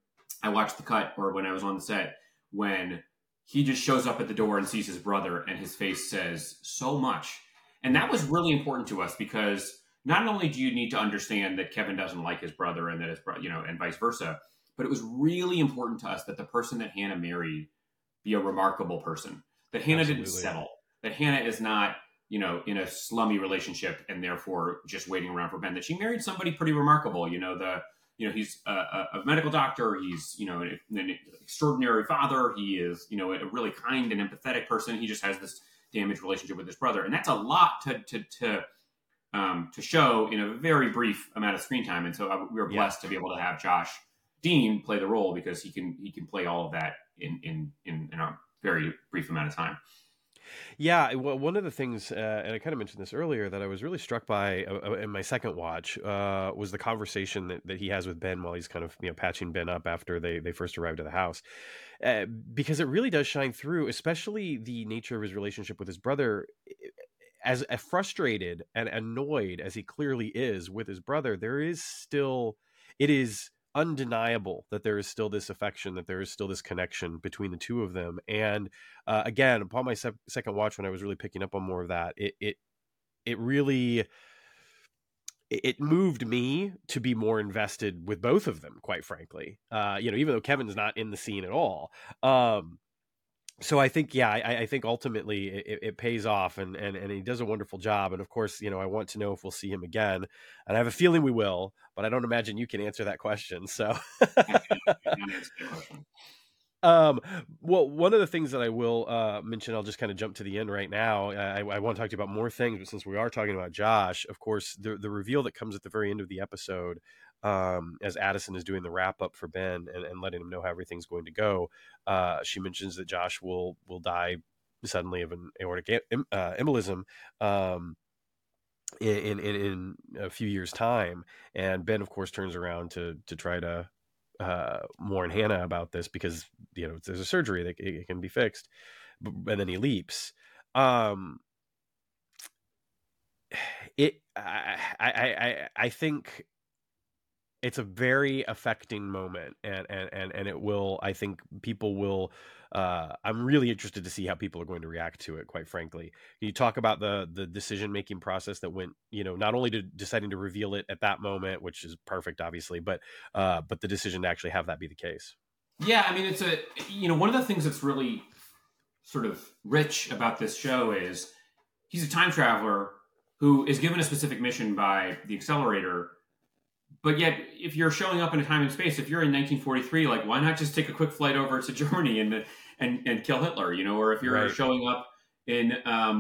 I watch the cut or when I was on the set. When he just shows up at the door and sees his brother and his face says so much. And that was really important to us because not only do you need to understand that Kevin doesn't like his brother and that his brother, you know, and vice versa, but it was really important to us that the person that Hannah married be a remarkable person, that Hannah Absolutely. didn't settle, that Hannah is not, you know, in a slummy relationship and therefore just waiting around for Ben, that she married somebody pretty remarkable, you know, the, You know, he's a, a medical doctor. He's, you know, an, an extraordinary father. He is, you know, a really kind and empathetic person. He just has this damaged relationship with his brother. And that's a lot to to to, um, to show in a very brief amount of screen time. And so I, we were blessed yeah. to be able to have Josh Dean play the role because he can he can play all of that in, in, in, in a very brief amount of time. Yeah, well, one of the things, uh, and I kind of mentioned this earlier, that I was really struck by uh, in my second watch uh, was the conversation that, that he has with Ben while he's kind of, you know, patching Ben up after they, they first arrived at the house. Uh, because it really does shine through, especially the nature of his relationship with his brother. As frustrated and annoyed as he clearly is with his brother, there is still, it is undeniable that there is still this affection, that there is still this connection between the two of them. And uh, again, upon my se- second watch, when I was really picking up on more of that, it it it really it moved me to be more invested with both of them, quite frankly. Uh, you know, even though Kevin's not in the scene at all. Um, so I think, yeah, I, I think ultimately it, it pays off, and, and, and he does a wonderful job. And of course, you know, I want to know if we'll see him again, and I have a feeling we will, but I don't imagine you can answer that question. So, um, well, one of the things that I will uh, mention, I'll just kind of jump to the end right now. I, I want to talk to you about more things, but since we are talking about Josh, of course, the, the reveal that comes at the very end of the episode, Um, as Addison is doing the wrap up for Ben and, and letting him know how everything's going to go, uh, she mentions that Josh will will die suddenly of an aortic uh, embolism um, in, in in a few years' time. And Ben, of course, turns around to to try to uh, warn Hannah about this because, you know, there's a surgery that it, it can be fixed. And then he leaps. Um, it I I I, I think. It's a very affecting moment, and, and, and, and it will, I think people will, uh, I'm really interested to see how people are going to react to it, quite frankly. You talk about the the decision-making process that went, you know, not only to deciding to reveal it at that moment, which is perfect, obviously, but, uh, but the decision to actually have that be the case. Yeah. I mean, it's a, you know, one of the things that's really sort of rich about this show is he's a time traveler who is given a specific mission by the accelerator. But yet, if you're showing up in a time and space, if you're in nineteen forty-three, like, why not just take a quick flight over to Germany and and, and kill Hitler, you know? Or if you're right. showing up in, um,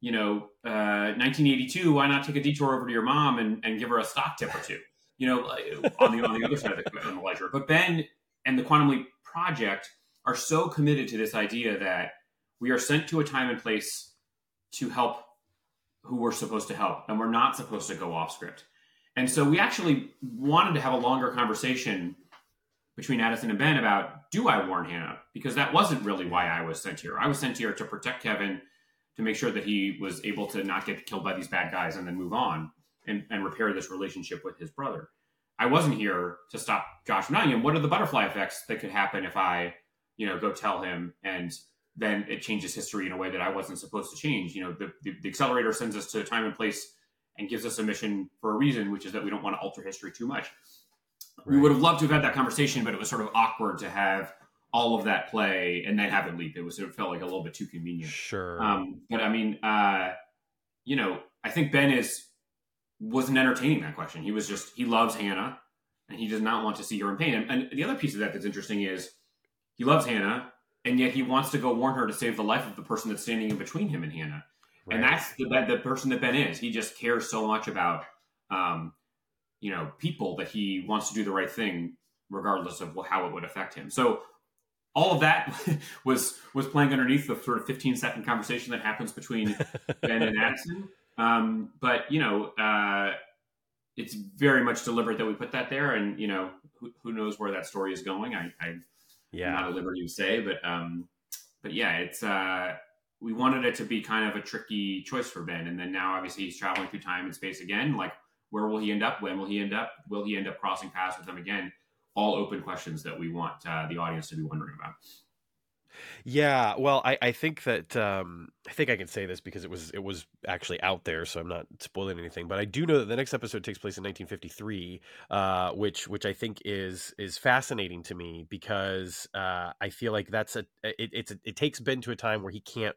you know, uh, nineteen eighty-two, why not take a detour over to your mom and, and give her a stock tip or two, you know, on the on the other side of the, on the ledger. But Ben and the Quantum Leap Project are so committed to this idea that we are sent to a time and place to help who we're supposed to help, and we're not supposed to go off script. And so we actually wanted to have a longer conversation between Addison and Ben about, do I warn Hannah? Because that wasn't really why I was sent here. I was sent here to protect Kevin, to make sure that he was able to not get killed by these bad guys and then move on and, and repair this relationship with his brother. I wasn't here to stop Josh from knowing him. What are the butterfly effects that could happen if I, you know, go tell him and then it changes history in a way that I wasn't supposed to change? You know, the, the, the accelerator sends us to a time and place and gives us a mission for a reason, which is that we don't want to alter history too much. Right. We would have loved to have had that conversation, but it was sort of awkward to have all of that play and then have it leap. It was, it felt like a little bit too convenient. Sure. Um, but I mean, uh, you know, I think Ben is wasn't entertaining that question. He was just, he loves Hannah and he does not want to see her in pain. And, and the other piece of that that's interesting is he loves Hannah and yet he wants to go warn her to save the life of the person that's standing in between him and Hannah. Right. And that's the, the person that Ben is. He just cares so much about, um, you know, people that he wants to do the right thing regardless of how it would affect him. So all of that was, was playing underneath the sort of fifteen second conversation that happens between Ben and Addison. Um, but, you know, uh, it's very much deliberate that we put that there. And, you know, who, who knows where that story is going. I, I, yeah. I'm not at liberty to say, but, um, but yeah, it's, uh, we wanted it to be kind of a tricky choice for Ben. And then now obviously he's traveling through time and space again. Like, where will he end up? When will he end up? Will he end up crossing paths with them again? All open questions that we want uh, the audience to be wondering about. Yeah, well, I, I think that um, I think I can say this because it was it was actually out there, so I'm not spoiling anything. But I do know that the next episode takes place in nineteen fifty-three, uh, which which I think is is fascinating to me because uh, I feel like that's a it, it's a, it takes Ben to a time where he can't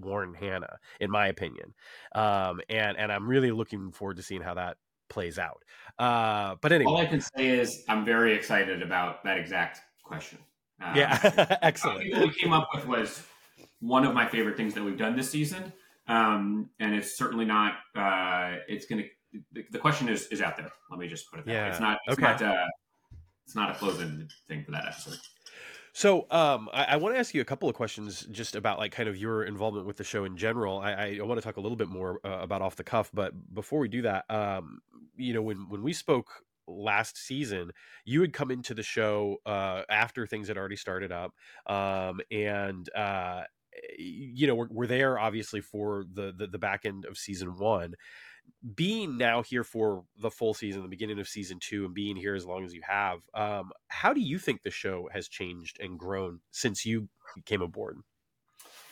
warn Hannah, in my opinion, um, and and I'm really looking forward to seeing how that plays out. Uh, but anyway, all I can say is I'm very excited about that exact question. Uh, yeah, excellent. What we came up with was one of my favorite things that we've done this season, um, and it's certainly not. Uh, it's going to. The, the question is is out there. Let me just put it that yeah. way. It's not. It's okay. not. Uh, it's not a closed-ended thing for that episode. So um, I, I want to ask you a couple of questions just about like kind of your involvement with the show in general. I, I want to talk a little bit more uh, about Off the Cuff, but before we do that, um, you know, when, when we spoke last season, you had come into the show uh, after things had already started up, um, and uh, you know, we're, we're there obviously for the, the the back end of season one. Being now here for the full season, the beginning of season two, and being here as long as you have, um, how do you think the show has changed and grown since you came aboard?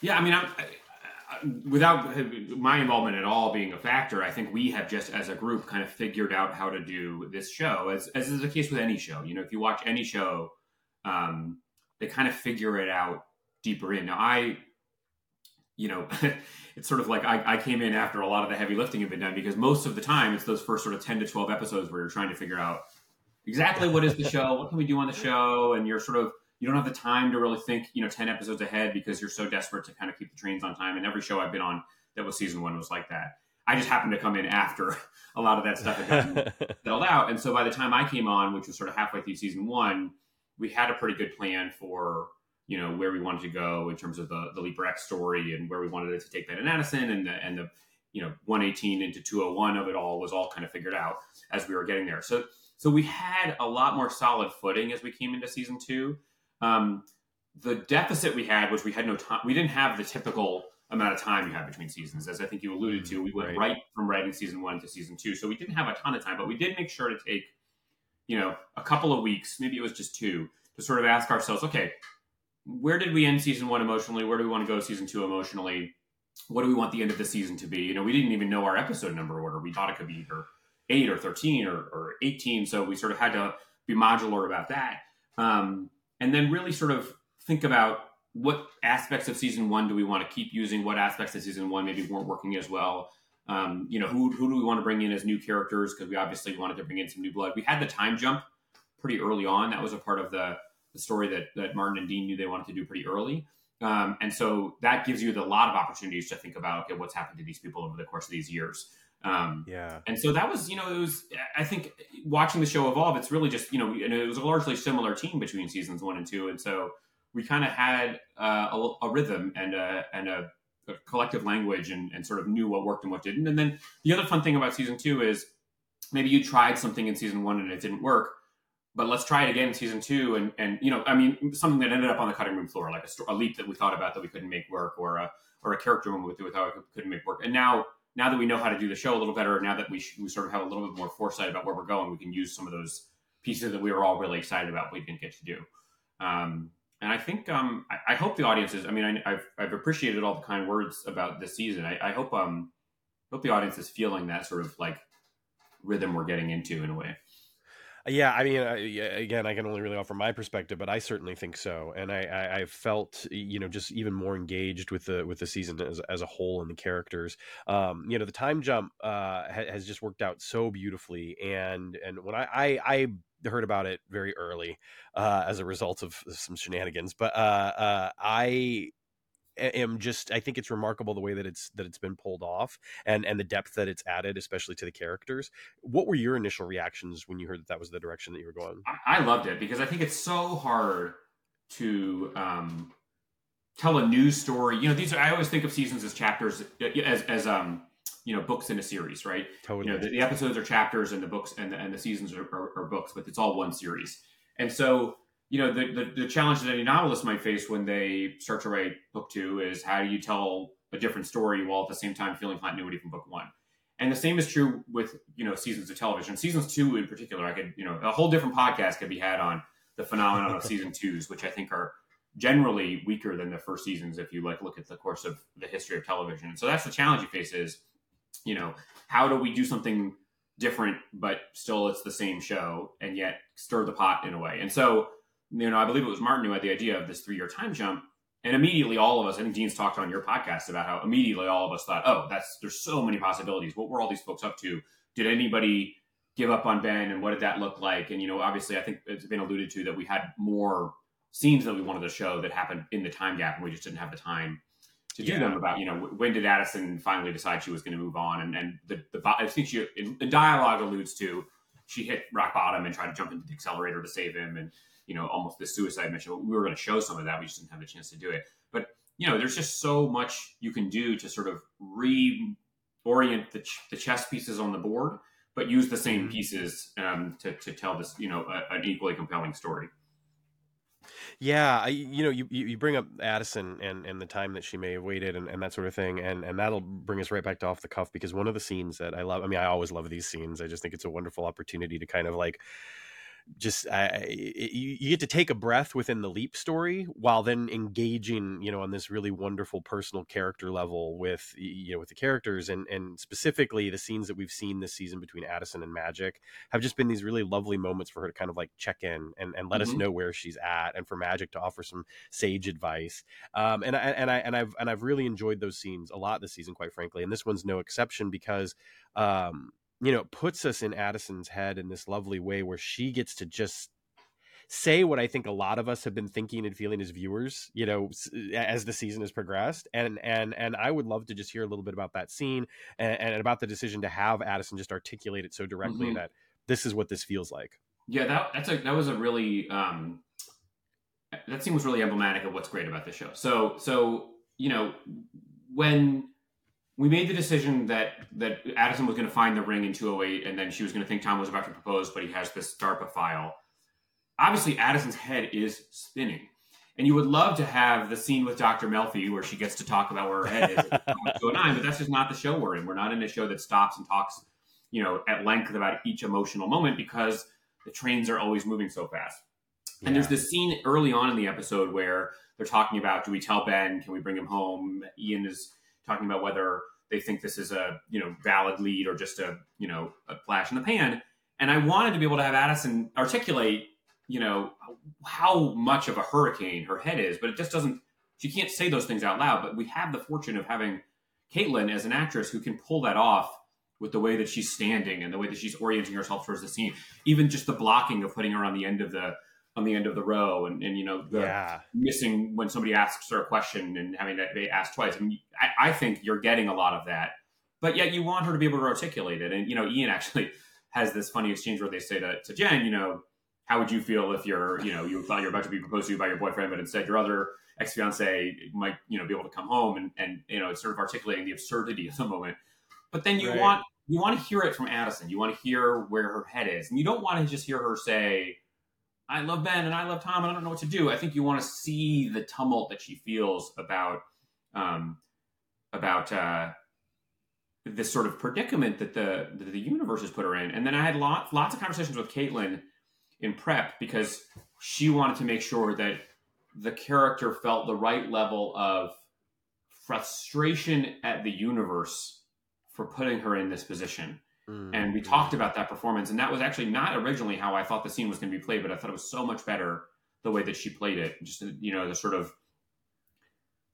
Yeah, I mean, I'm, I, I, without my involvement at all being a factor, I think we have just as a group kind of figured out how to do this show, as, as is the case with any show. You know, if you watch any show, um, they kind of figure it out deeper in. Now, I... you know, it's sort of like I, I came in after a lot of the heavy lifting had been done because most of the time it's those first sort of ten to twelve episodes where you're trying to figure out exactly what is the show, what can we do on the show, and you're sort of, you don't have the time to really think, you know, ten episodes ahead because you're so desperate to kind of keep the trains on time. And every show I've been on that was season one was like that. I just happened to come in after a lot of that stuff had gotten settled out. And so by the time I came on, which was sort of halfway through season one, we had a pretty good plan for, you know, where we wanted to go in terms of the, the Leaper X story and where we wanted it to take Ben and Addison, and the, and the, you know, one eighteen into two oh one of it all was all kind of figured out as we were getting there. So, so we had a lot more solid footing as we came into season two. Um, the deficit we had was we had no time. We didn't have the typical amount of time you have between seasons. As I think you alluded to, we went right, right from writing season one to season two. So we didn't have a ton of time, but we did make sure to take, you know, a couple of weeks, maybe it was just two, to sort of ask ourselves, okay, where did we end season one emotionally? Where do we want to go season two emotionally? What do we want the end of the season to be? You know, we didn't even know our episode number order. We thought it could be either eight or thirteen or, or eighteen. So we sort of had to be modular about that. Um, and then really sort of think about what aspects of season one do we want to keep using? What aspects of season one maybe weren't working as well? Um, you know, who, who do we want to bring in as new characters? Because we obviously wanted to bring in some new blood. We had the time jump pretty early on. That was a part of the the story that, that Martin and Dean knew they wanted to do pretty early. Um, and so that gives you a lot of opportunities to think about, okay, what's happened to these people over the course of these years. Um, yeah. And so that was, you know, it was, I think watching the show evolve, it's really just, you know, and it was a largely similar team between seasons one and two. And so we kind of had uh, a, a rhythm and a, and a, a collective language and, and sort of knew what worked and what didn't. And then the other fun thing about season two is maybe you tried something in season one and it didn't work, but let's try it again in season two. And, and, you know, I mean, something that ended up on the cutting room floor, like a, st- a leap that we thought about that we couldn't make work, or a, or a character moment we thought we couldn't make work. And now, now that we know how to do the show a little better, now that we, sh- we sort of have a little bit more foresight about where we're going, we can use some of those pieces that we were all really excited about we didn't get to do. Um, and I think, um, I, I hope the audience is, I mean, I, I've, I've appreciated all the kind words about this season. I, I hope, um, hope the audience is feeling that sort of like rhythm we're getting into in a way. Yeah, I mean, I, again, I can only really offer my perspective, but I certainly think so. And I, I, I felt, you know, just even more engaged with the with the season as, as a whole and the characters. Um, you know, the time jump uh, ha, has just worked out so beautifully. And and when I I, I heard about it very early uh, as a result of some shenanigans, but uh, uh, I. am just I think it's remarkable the way that it's that it's been pulled off and and the depth that it's added, especially to the characters. What were your initial reactions when you heard that that was the direction that you were going? I loved it because I think it's so hard to um tell a news story. You know, these are, I always think of seasons as chapters, as as um you know, books in a series, right? Totally. You know, the, the episodes are chapters and the books and the, and the seasons are, are, are books, but it's all one series. And so you know, the, the the challenge that any novelist might face when they start to write book two is how do you tell a different story while at the same time feeling continuity from book one? And the same is true with, you know, seasons of television. Seasons two in particular, I could, you know, a whole different podcast could be had on the phenomenon of season twos, which I think are generally weaker than the first seasons if you like look at the course of the history of television. And so that's the challenge you face is, you know, how do we do something different, but still it's the same show and yet stir the pot in a way. And so, you know, I believe it was Martin who had the idea of this three-year time jump. And immediately all of us, I think Dean's talked on your podcast about how immediately all of us thought, oh, that's there's so many possibilities. What were all these folks up to? Did anybody give up on Ben? And what did that look like? And, you know, obviously I think it's been alluded to that we had more scenes that we wanted to show that happened in the time gap. And we just didn't have the time to do yeah. them about, you know, when did Addison finally decide she was going to move on? And and the, the I think she, in, in dialogue alludes to, she hit rock bottom and tried to jump into the accelerator to save him. And, you know, almost the suicide mission. We were going to show some of that. We just didn't have the chance to do it. But, you know, there's just so much you can do to sort of reorient the, ch- the chess pieces on the board, but use the same pieces um, to, to tell this, you know, a, an equally compelling story. Yeah, I, you know, you, you bring up Addison and, and the time that she may have waited and, and that sort of thing. And, and that'll bring us right back to Off the Cuff, because one of the scenes that I love, I mean, I always love these scenes. I just think it's a wonderful opportunity to kind of like, just uh, you, you get to take a breath within the Leap story while then engaging, you know, on this really wonderful personal character level with, you know, with the characters and, and specifically the scenes that we've seen this season between Addison and Magic have just been these really lovely moments for her to kind of like check in and, and let mm-hmm. us know where she's at and for Magic to offer some sage advice. Um, and, and, and I, and I've, and I've really enjoyed those scenes a lot this season, quite frankly. And this one's no exception because, um, you know, it puts us in Addison's head in this lovely way where she gets to just say what I think a lot of us have been thinking and feeling as viewers, you know, as the season has progressed. And, and, and I would love to just hear a little bit about that scene and, and about the decision to have Addison just articulate it so directly mm-hmm. that this is what this feels like. Yeah. That, that's a, that was a really, um, that scene was really emblematic of what's great about this show. So, so, you know, when, we made the decision that, that Addison was going to find the ring in two oh eight, and then she was going to think Tom was about to propose, but he has this DARPA file. Obviously, Addison's head is spinning. And you would love to have the scene with Doctor Melfi where she gets to talk about where her head is at two oh nine, but that's just not the show we're in. We're not in a show that stops and talks, you know, at length about each emotional moment because the trains are always moving so fast. Yeah. And there's this scene early on in the episode where they're talking about, do we tell Ben? Can we bring him home? Ian is talking about whether they think this is a, you know, valid lead or just a, you know, a flash in the pan. And I wanted to be able to have Addison articulate, you know, how much of a hurricane her head is, but it just doesn't, she can't say those things out loud, but we have the fortune of having Caitlin as an actress who can pull that off with the way that she's standing and the way that she's orienting herself towards the scene, even just the blocking of putting her on the end of the, on the end of the row and, and you know, the yeah. missing when somebody asks her a question and having that they ask twice. I mean, I, I think you're getting a lot of that, but yet you want her to be able to articulate it. And, you know, Ian actually has this funny exchange where they say to, to Jen, you know, how would you feel if you're, you know, you thought you're about to be proposed to by your boyfriend, but instead your other ex-fiance might, you know, be able to come home and, and you know, it's sort of articulating the absurdity of the moment. But then you right. want, you want to hear it from Addison. You want to hear where her head is. And you don't want to just hear her say, I love Ben and I love Tom and I don't know what to do. I think you want to see the tumult that she feels about um, about uh, this sort of predicament that the that the universe has put her in. And then I had lots, lots of conversations with Caitlin in prep because she wanted to make sure that the character felt the right level of frustration at the universe for putting her in this position. Mm. And we talked about that performance, and that was actually not originally how I thought the scene was going to be played, but I thought it was so much better the way that she played it. Just, you know, the sort of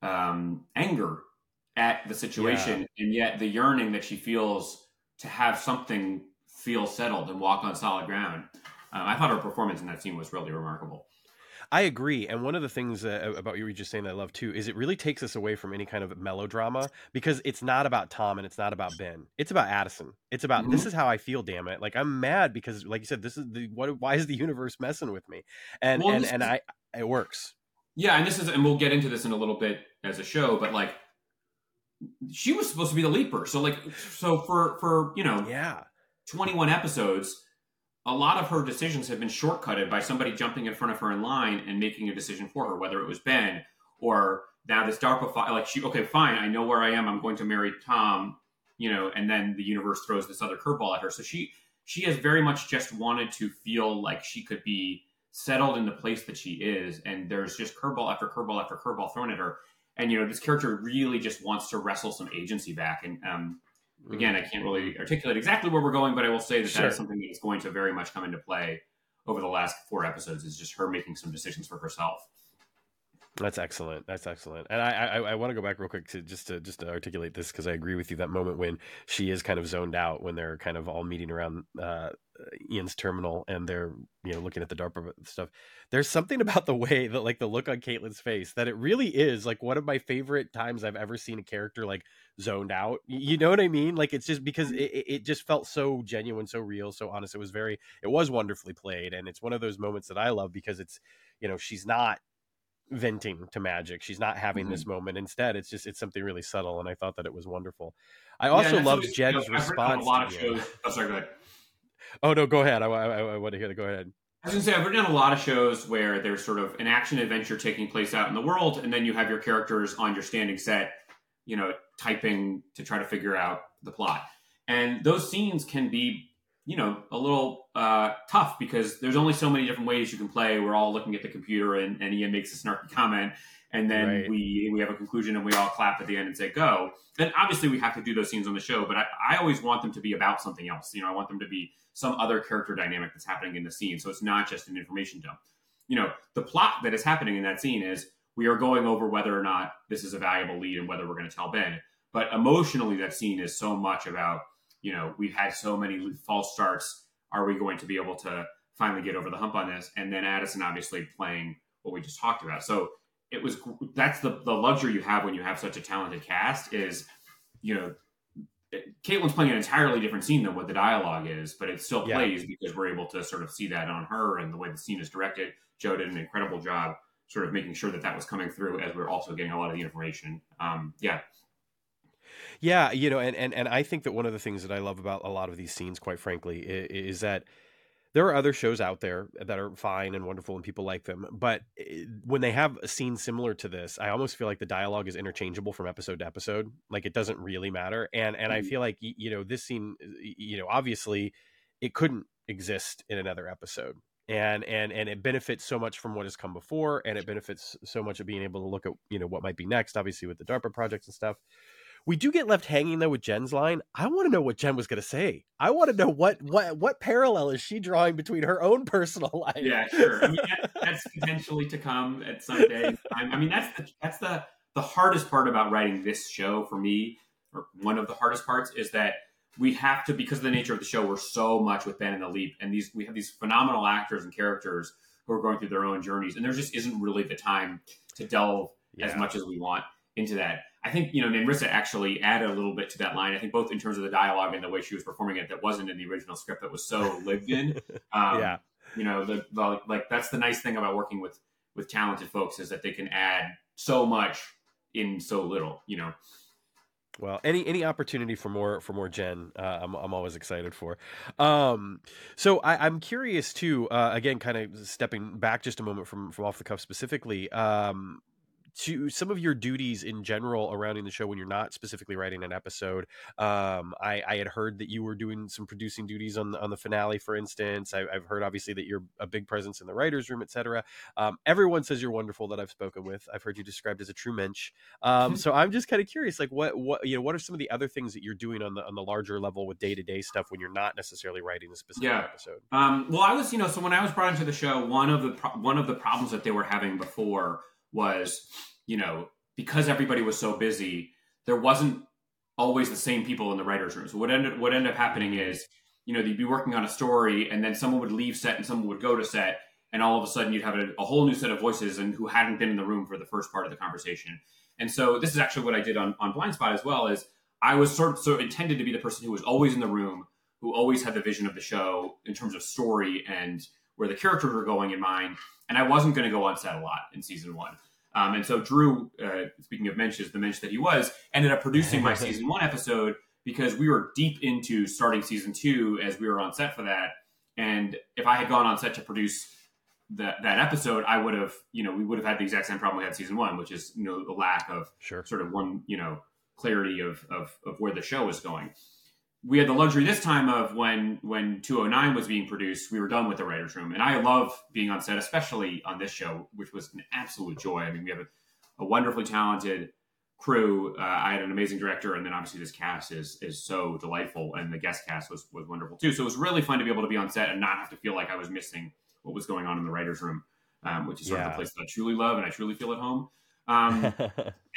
um, anger at the situation, yeah. and yet the yearning that she feels to have something feel settled and walk on solid ground. Um, I thought her performance in that scene was really remarkable. I agree. And one of the things uh, about what you were just saying that I love too, is it really takes us away from any kind of melodrama, because it's not about Tom and it's not about Ben. It's about Addison. It's about, mm-hmm. this is how I feel, damn it. Like, I'm mad because, like you said, this is the, what, why is the universe messing with me? And, well, and, and I, it works. Yeah. And this is, and we'll get into this in a little bit as a show, but like, she was supposed to be the leaper. So like, so for, for, you know, yeah, twenty-one episodes, a lot of her decisions have been shortcutted by somebody jumping in front of her in line and making a decision for her, whether it was Ben or now this DARPA file. Like, she, okay, fine, I know where I am. I'm going to marry Tom, you know, and then the universe throws this other curveball at her. So she, she has very much just wanted to feel like she could be settled in the place that she is. And there's just curveball after curveball after curveball thrown at her. And, you know, this character really just wants to wrestle some agency back. And, um, Again, I can't really articulate exactly where we're going, but I will say that sure. that is something that is going to very much come into play over the last four episodes, is just her making some decisions for herself. That's excellent. That's excellent. And I, I, I want to go back real quick to just to just to articulate this, because I agree with you, that moment when she is kind of zoned out, when they're kind of all meeting around uh, Ian's terminal and they're, you know, looking at the DARPA stuff. There's something about the way that, like, the look on Caitlin's face, that it really is like one of my favorite times I've ever seen a character like zoned out. You know what I mean? Like, it's just because it, it just felt so genuine, so real, so honest. It was very, it was wonderfully played. And it's one of those moments that I love, because it's, you know, she's not venting to magic, she's not having mm-hmm. this moment. Instead, it's just, it's something really subtle, and I thought that it was wonderful. I also yeah, loved Jen's you know, response. A lot of shows. Oh, sorry, go ahead. Oh no, go ahead. I, I, I want to hear it. Go ahead. I was going to say, I've written down a lot of shows where there's sort of an action adventure taking place out in the world, and then you have your characters on your standing set, you know, typing to try to figure out the plot. And those scenes can be, you know, a little uh, tough, because there's only so many different ways you can play. We're all looking at the computer, and, and Ian makes a snarky comment, and then right. we we have a conclusion, and we all clap at the end and say go. And obviously we have to do those scenes on the show, but I, I always want them to be about something else. You know, I want them to be some other character dynamic that's happening in the scene, so it's not just an information dump. You know, the plot that is happening in that scene is we are going over whether or not this is a valuable lead and whether we're going to tell Ben. But emotionally, that scene is so much about, you know, we've had so many false starts. Are we going to be able to finally get over the hump on this? And then Addison obviously playing what we just talked about. So it was, that's the, the luxury you have when you have such a talented cast, is, you know, Caitlin's playing an entirely different scene than what the dialogue is, but it still plays yeah. because we're able to sort of see that on her and the way the scene is directed. Joe did an incredible job sort of making sure that that was coming through as we're also getting a lot of the information. Um, yeah. Yeah, you know, and, and and I think that one of the things that I love about a lot of these scenes, quite frankly, is, is that there are other shows out there that are fine and wonderful and people like them. But when they have a scene similar to this, I almost feel like the dialogue is interchangeable from episode to episode. Like, it doesn't really matter. And and I feel like, you know, this scene, you know, obviously it couldn't exist in another episode. And, and, and it benefits so much from what has come before. And it benefits so much of being able to look at, you know, what might be next, obviously with the DARPA projects and stuff. We do get left hanging, though, with Jen's line. I want to know what Jen was going to say. I want to know what what what parallel is she drawing between her own personal life. Yeah, sure. I mean, that, that's potentially to come at some day. I mean, that's the, that's the, the hardest part about writing this show for me, or one of the hardest parts, is that we have to, because of the nature of the show, we're so much with Ben and the Leap. And these we have these phenomenal actors and characters who are going through their own journeys. And there just isn't really the time to delve yeah. as much as we want into that. I think, you know, Narissa actually added a little bit to that line. I think both in terms of the dialogue and the way she was performing it, that wasn't in the original script, that was so lived in. Um, yeah. You know, the, the, like, that's the nice thing about working with, with talented folks, is that they can add so much in so little, you know. Well, any any opportunity for more for more Jen, uh, I'm I'm always excited for. Um, so I, I'm curious too. Uh, again, kind of stepping back just a moment from from Off the Cuff specifically. Um, to some of your duties in general around the show when you're not specifically writing an episode. Um, I, I had heard that you were doing some producing duties on the, on the finale, for instance. I, I've heard obviously that you're a big presence in the writer's room, et cetera. Um, everyone says you're wonderful that I've spoken with. I've heard you described as a true mensch. Um, so I'm just kind of curious, like what, what, you know, what are some of the other things that you're doing on the, on the larger level with day-to-day stuff when you're not necessarily writing a specific yeah. episode? Um, well, I was, you know, so when I was brought into the show, one of the, pro- one of the problems that they were having before was, you know, because everybody was so busy, there wasn't always the same people in the writer's room. So what ended, what ended up happening is, you know, you'd be working on a story and then someone would leave set and someone would go to set. And all of a sudden you'd have a, a whole new set of voices and who hadn't been in the room for the first part of the conversation. And so this is actually what I did on, on Blindspot as well, is I was sort of, sort of intended to be the person who was always in the room, who always had the vision of the show in terms of story and where the characters were going in mind. And I wasn't going to go on set a lot in season one. Um, and so Drew, uh, speaking of mensches, the mensch that he was, ended up producing my season one episode because we were deep into starting season two as we were on set for that. And if I had gone on set to produce that, that episode, I would have, you know, we would have had the exact same problem we had season one, which is, you know, the lack of sure. sort of one, you know, clarity of, of, of where the show was going. We had the luxury this time of when, when two oh nine was being produced, we were done with the writer's room. And I love being on set, especially on this show, which was an absolute joy. I mean, we have a, a wonderfully talented crew. Uh, I had an amazing director. And then obviously this cast is is so delightful. And the guest cast was, was wonderful too. So it was really fun to be able to be on set and not have to feel like I was missing what was going on in the writer's room, um, which is sort yeah. of the place that I truly love and I truly feel at home. Um,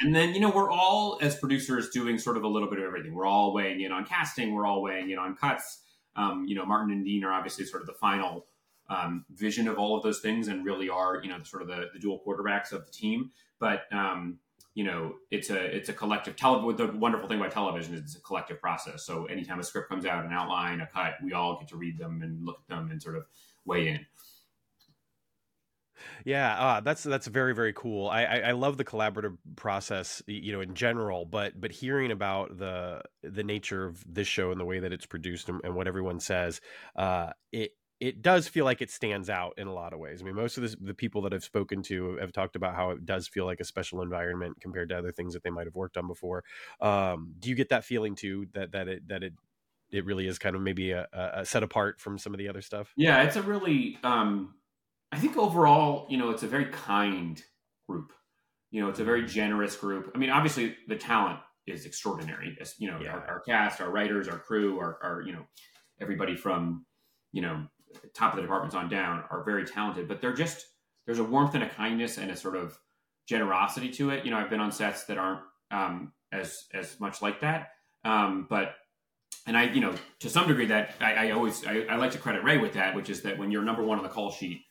and then, you know, we're all as producers doing sort of a little bit of everything. We're all weighing in on casting. We're all weighing in on cuts. Um, you know, Martin and Dean are obviously sort of the final, um, vision of all of those things and really are, you know, sort of the, the dual quarterbacks of the team. But, um, you know, it's a, it's a collective tele- the wonderful thing about television is it's a collective process. So anytime a script comes out, an outline, a cut, we all get to read them and look at them and sort of weigh in. Yeah, uh, that's that's very, very cool. I, I, I love the collaborative process, you know, in general, but but hearing about the the nature of this show and the way that it's produced and, and what everyone says, uh, it it does feel like it stands out in a lot of ways. I mean, most of this, the people that I've spoken to have talked about how it does feel like a special environment compared to other things that they might have worked on before. Um, do you get that feeling too, that that it that it it really is kind of maybe a, a set apart from some of the other stuff? Yeah, it's a really. Um... I think overall, you know, it's a very kind group. You know, it's a very generous group. I mean, obviously, the talent is extraordinary. It's, you know, yeah. our, our cast, our writers, our crew, our, our, you know, everybody from, you know, top of the departments on down are very talented. But they're just, there's a warmth and a kindness and a sort of generosity to it. You know, I've been on sets that aren't um, as as much like that. Um, but, and I, you know, to some degree that I, I always, I, I like to credit Ray with that, which is that when you're number one on the call sheet,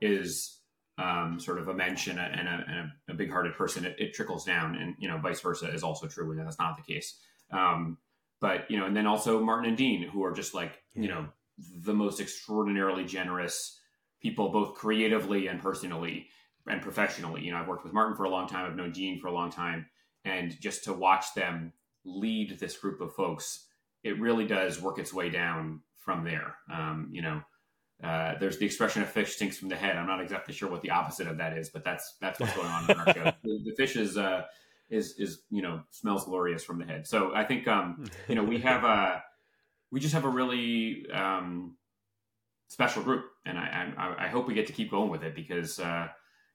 is um, sort of a mensch and a, and a, and a big-hearted person, it, it trickles down. And, you know, vice versa is also true when that's not the case. Um, but, you know, and then also Martin and Dean, who are just like, yeah. you know, the most extraordinarily generous people, both creatively and personally and professionally. You know, I've worked with Martin for a long time. I've known Dean for a long time. And just to watch them lead this group of folks, it really does work its way down from there, um, you know. Uh, there's the expression of fish stinks from the head. I'm not exactly sure what the opposite of that is, but that's that's what's going on in our show. The, the fish is uh, is is you know smells glorious from the head. So I think um, you know we have a we just have a really um, special group, and I, I I hope we get to keep going with it because uh,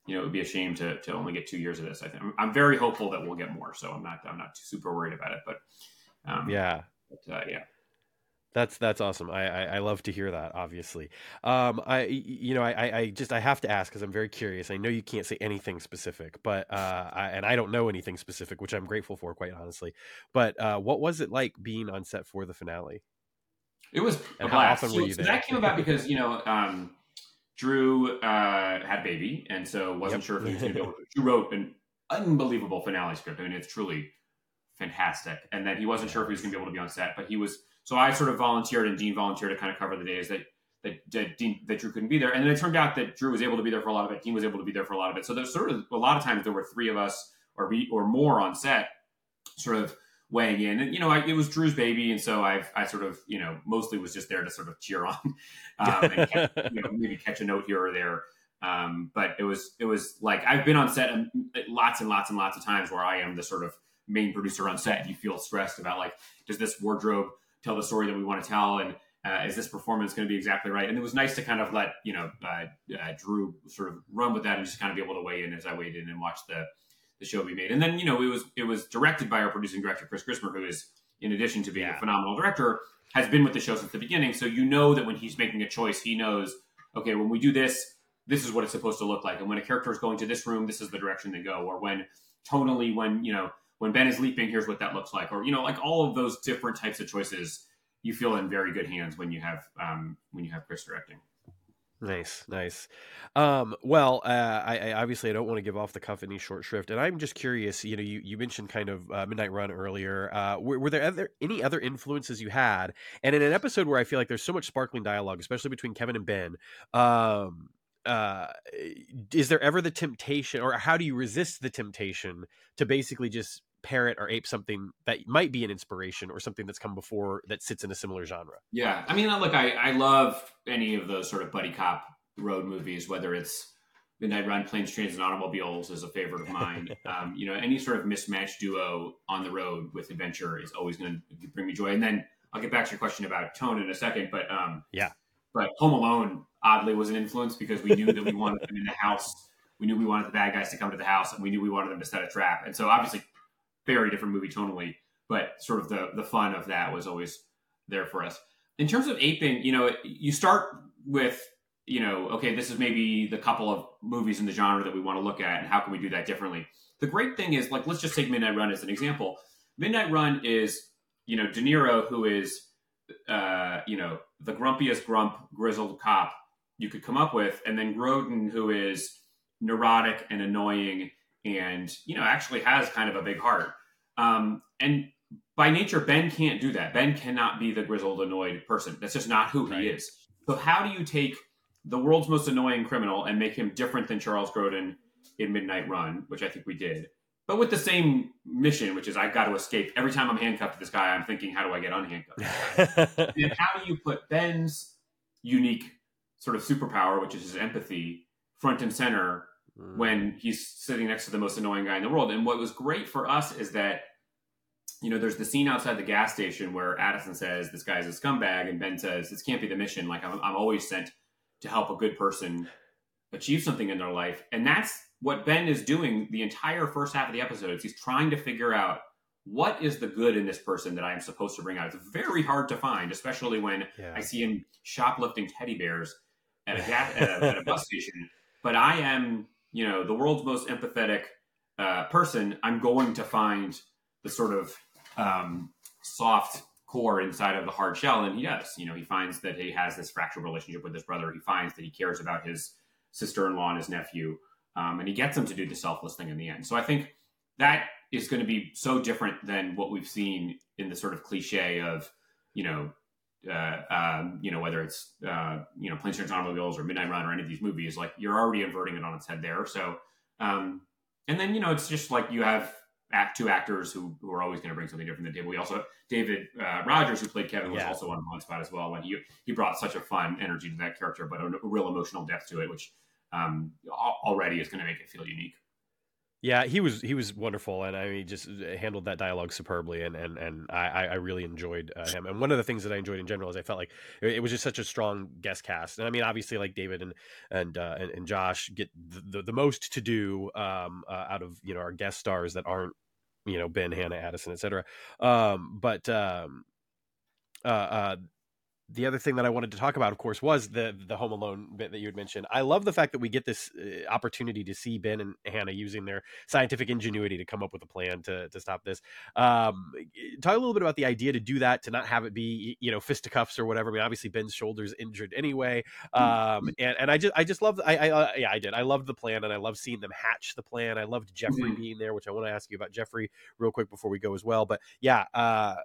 you know it would be a shame to to only get two years of this. I think I'm, I'm very hopeful that we'll get more. So I'm not I'm not super worried about it, but um, yeah, but, uh, yeah. That's that's awesome. I, I I love to hear that. Obviously, um, I you know I I just I have to ask because I'm very curious. I know you can't say anything specific, but uh, I, and I don't know anything specific, which I'm grateful for, quite honestly. But uh, what was it like being on set for the finale? It was a blast. How often were you there? So that came about because you know um, Drew uh, had a baby, and so wasn't yep. sure if he was going to be able to. Drew wrote an unbelievable finale script. I mean, it's truly fantastic, and then he wasn't sure if he was going to be able to be on set, but he was. So I sort of volunteered and Dean volunteered to kind of cover the days that that that, Dean, that Drew couldn't be there. And then it turned out that Drew was able to be there for a lot of it. Dean was able to be there for a lot of it. So there's sort of a lot of times there were three of us or we, or more on set sort of weighing in. And, you know, I, it was Drew's baby. And so I I sort of, you know, mostly was just there to sort of cheer on um, and catch, you know, maybe catch a note here or there. Um, but it was, it was like, I've been on set lots and lots and lots of times where I am the sort of main producer on set, and you feel stressed about like, does this wardrobe tell the story that we want to tell? And uh, is this performance going to be exactly right? And it was nice to kind of let, you know, uh, uh, Drew sort of run with that and just kind of be able to weigh in as I weighed in and watched the, the show be made. And then, you know, it was, it was directed by our producing director, Chris Grismer, who is, in addition to being yeah. a phenomenal director, has been with the show since the beginning. So, you know, that when he's making a choice, he knows, okay, when we do this, this is what it's supposed to look like. And when a character is going to this room, this is the direction they go. Or when tonally, when, you know, when Ben is leaping, here's what that looks like. Or, you know, like all of those different types of choices, you feel in very good hands when you have, um, when you have Chris directing. Nice, nice. Um, well, uh, I, I obviously I don't want to give off the cuff any short shrift, and I'm just curious. You know, you, you mentioned kind of uh, Midnight Run earlier. Uh, were, were there other, any other influences you had? And in an episode where I feel like there's so much sparkling dialogue, especially between Kevin and Ben, um, uh, is there ever the temptation, or how do you resist the temptation to basically just parrot or ape something that might be an inspiration or something that's come before that sits in a similar genre? Yeah. I mean, look, I, I love any of those sort of buddy cop road movies, whether it's Midnight Run, Planes, Trains, and Automobiles is a favorite of mine. um, you know, any sort of mismatched duo on the road with adventure is always going to bring me joy. And then I'll get back to your question about tone in a second, but um, yeah, but Home Alone oddly was an influence because we knew that we wanted them in the house. We knew we wanted the bad guys to come to the house, and we knew we wanted them to set a trap. And so obviously very different movie tonally, but sort of the the fun of that was always there for us. In terms of aping, you know, you start with, you know, okay, this is maybe the couple of movies in the genre that we want to look at, and how can we do that differently? The great thing is, like, let's just take Midnight Run as an example. Midnight Run is, you know, De Niro, who is, uh, you know, the grumpiest grump, grizzled cop you could come up with, and then Grodin, who is neurotic and annoying and, you know, actually has kind of a big heart. Um, and by nature, Ben can't do that. Ben cannot be the grizzled, annoyed person. That's just not who right. he is. So how do you take the world's most annoying criminal and make him different than Charles Grodin in Midnight Run, which I think we did, but with the same mission, which is I've got to escape. Every time I'm handcuffed to this guy, I'm thinking, how do I get unhandcuffed? And how do you put Ben's unique sort of superpower, which is his empathy, front and center when he's sitting next to the most annoying guy in the world? And what was great for us is that, you know, there's the scene outside the gas station where Addison says, this guy's a scumbag. And Ben says, this can't be the mission. Like, I'm, I'm always sent to help a good person achieve something in their life. And that's what Ben is doing the entire first half of the episode. Is he's trying to figure out, what is the good in this person that I'm supposed to bring out? It's very hard to find, especially when yeah. I see him shoplifting teddy bears at a, gas, at a, at a bus station. But I am... you know, the world's most empathetic uh, person, I'm going to find the sort of um, soft core inside of the hard shell. And he does, you know, he finds that he has this fractured relationship with his brother. He finds that he cares about his sister-in-law and his nephew. Um, and he gets him to do the selfless thing in the end. So I think that is going to be so different than what we've seen in the sort of cliche of, you know, Uh, um, you know, whether it's, uh, you know, Planes, Trains, and Automobiles or Midnight Run or any of these movies, like, you're already inverting it on its head there. So, um, and then, you know, it's just like you have act two actors who, who are always going to bring something different to the table. We also have David uh, Rogers, who played Kevin, was yeah. also on Blindspot as well. And he, he brought such a fun energy to that character, but a real emotional depth to it, which um, already is going to make it feel unique. Yeah, he was he was wonderful, and I mean, just handled that dialogue superbly, and and and I, I really enjoyed uh, him. And one of the things that I enjoyed in general is I felt like it was just such a strong guest cast. And I mean, obviously, like David and and uh, and, and Josh get the, the, the most to do um, uh, out of, you know, our guest stars that aren't, you know, Ben, Hannah, Addison, et cetera. Um, but um, uh, uh, the other thing that I wanted to talk about, of course, was the the Home Alone bit that you had mentioned. I love the fact that we get this uh, opportunity to see Ben and Hannah using their scientific ingenuity to come up with a plan to to stop this. Um, talk a little bit about the idea to do that, to not have it be, you know, fisticuffs or whatever. I mean, obviously Ben's shoulder's injured anyway. Um, and, and I just, I just love, I, I, uh, yeah, I did. I loved the plan, and I loved seeing them hatch the plan. I loved Jeffrey mm-hmm. being there, which I want to ask you about Jeffrey real quick before we go as well. But yeah, uh,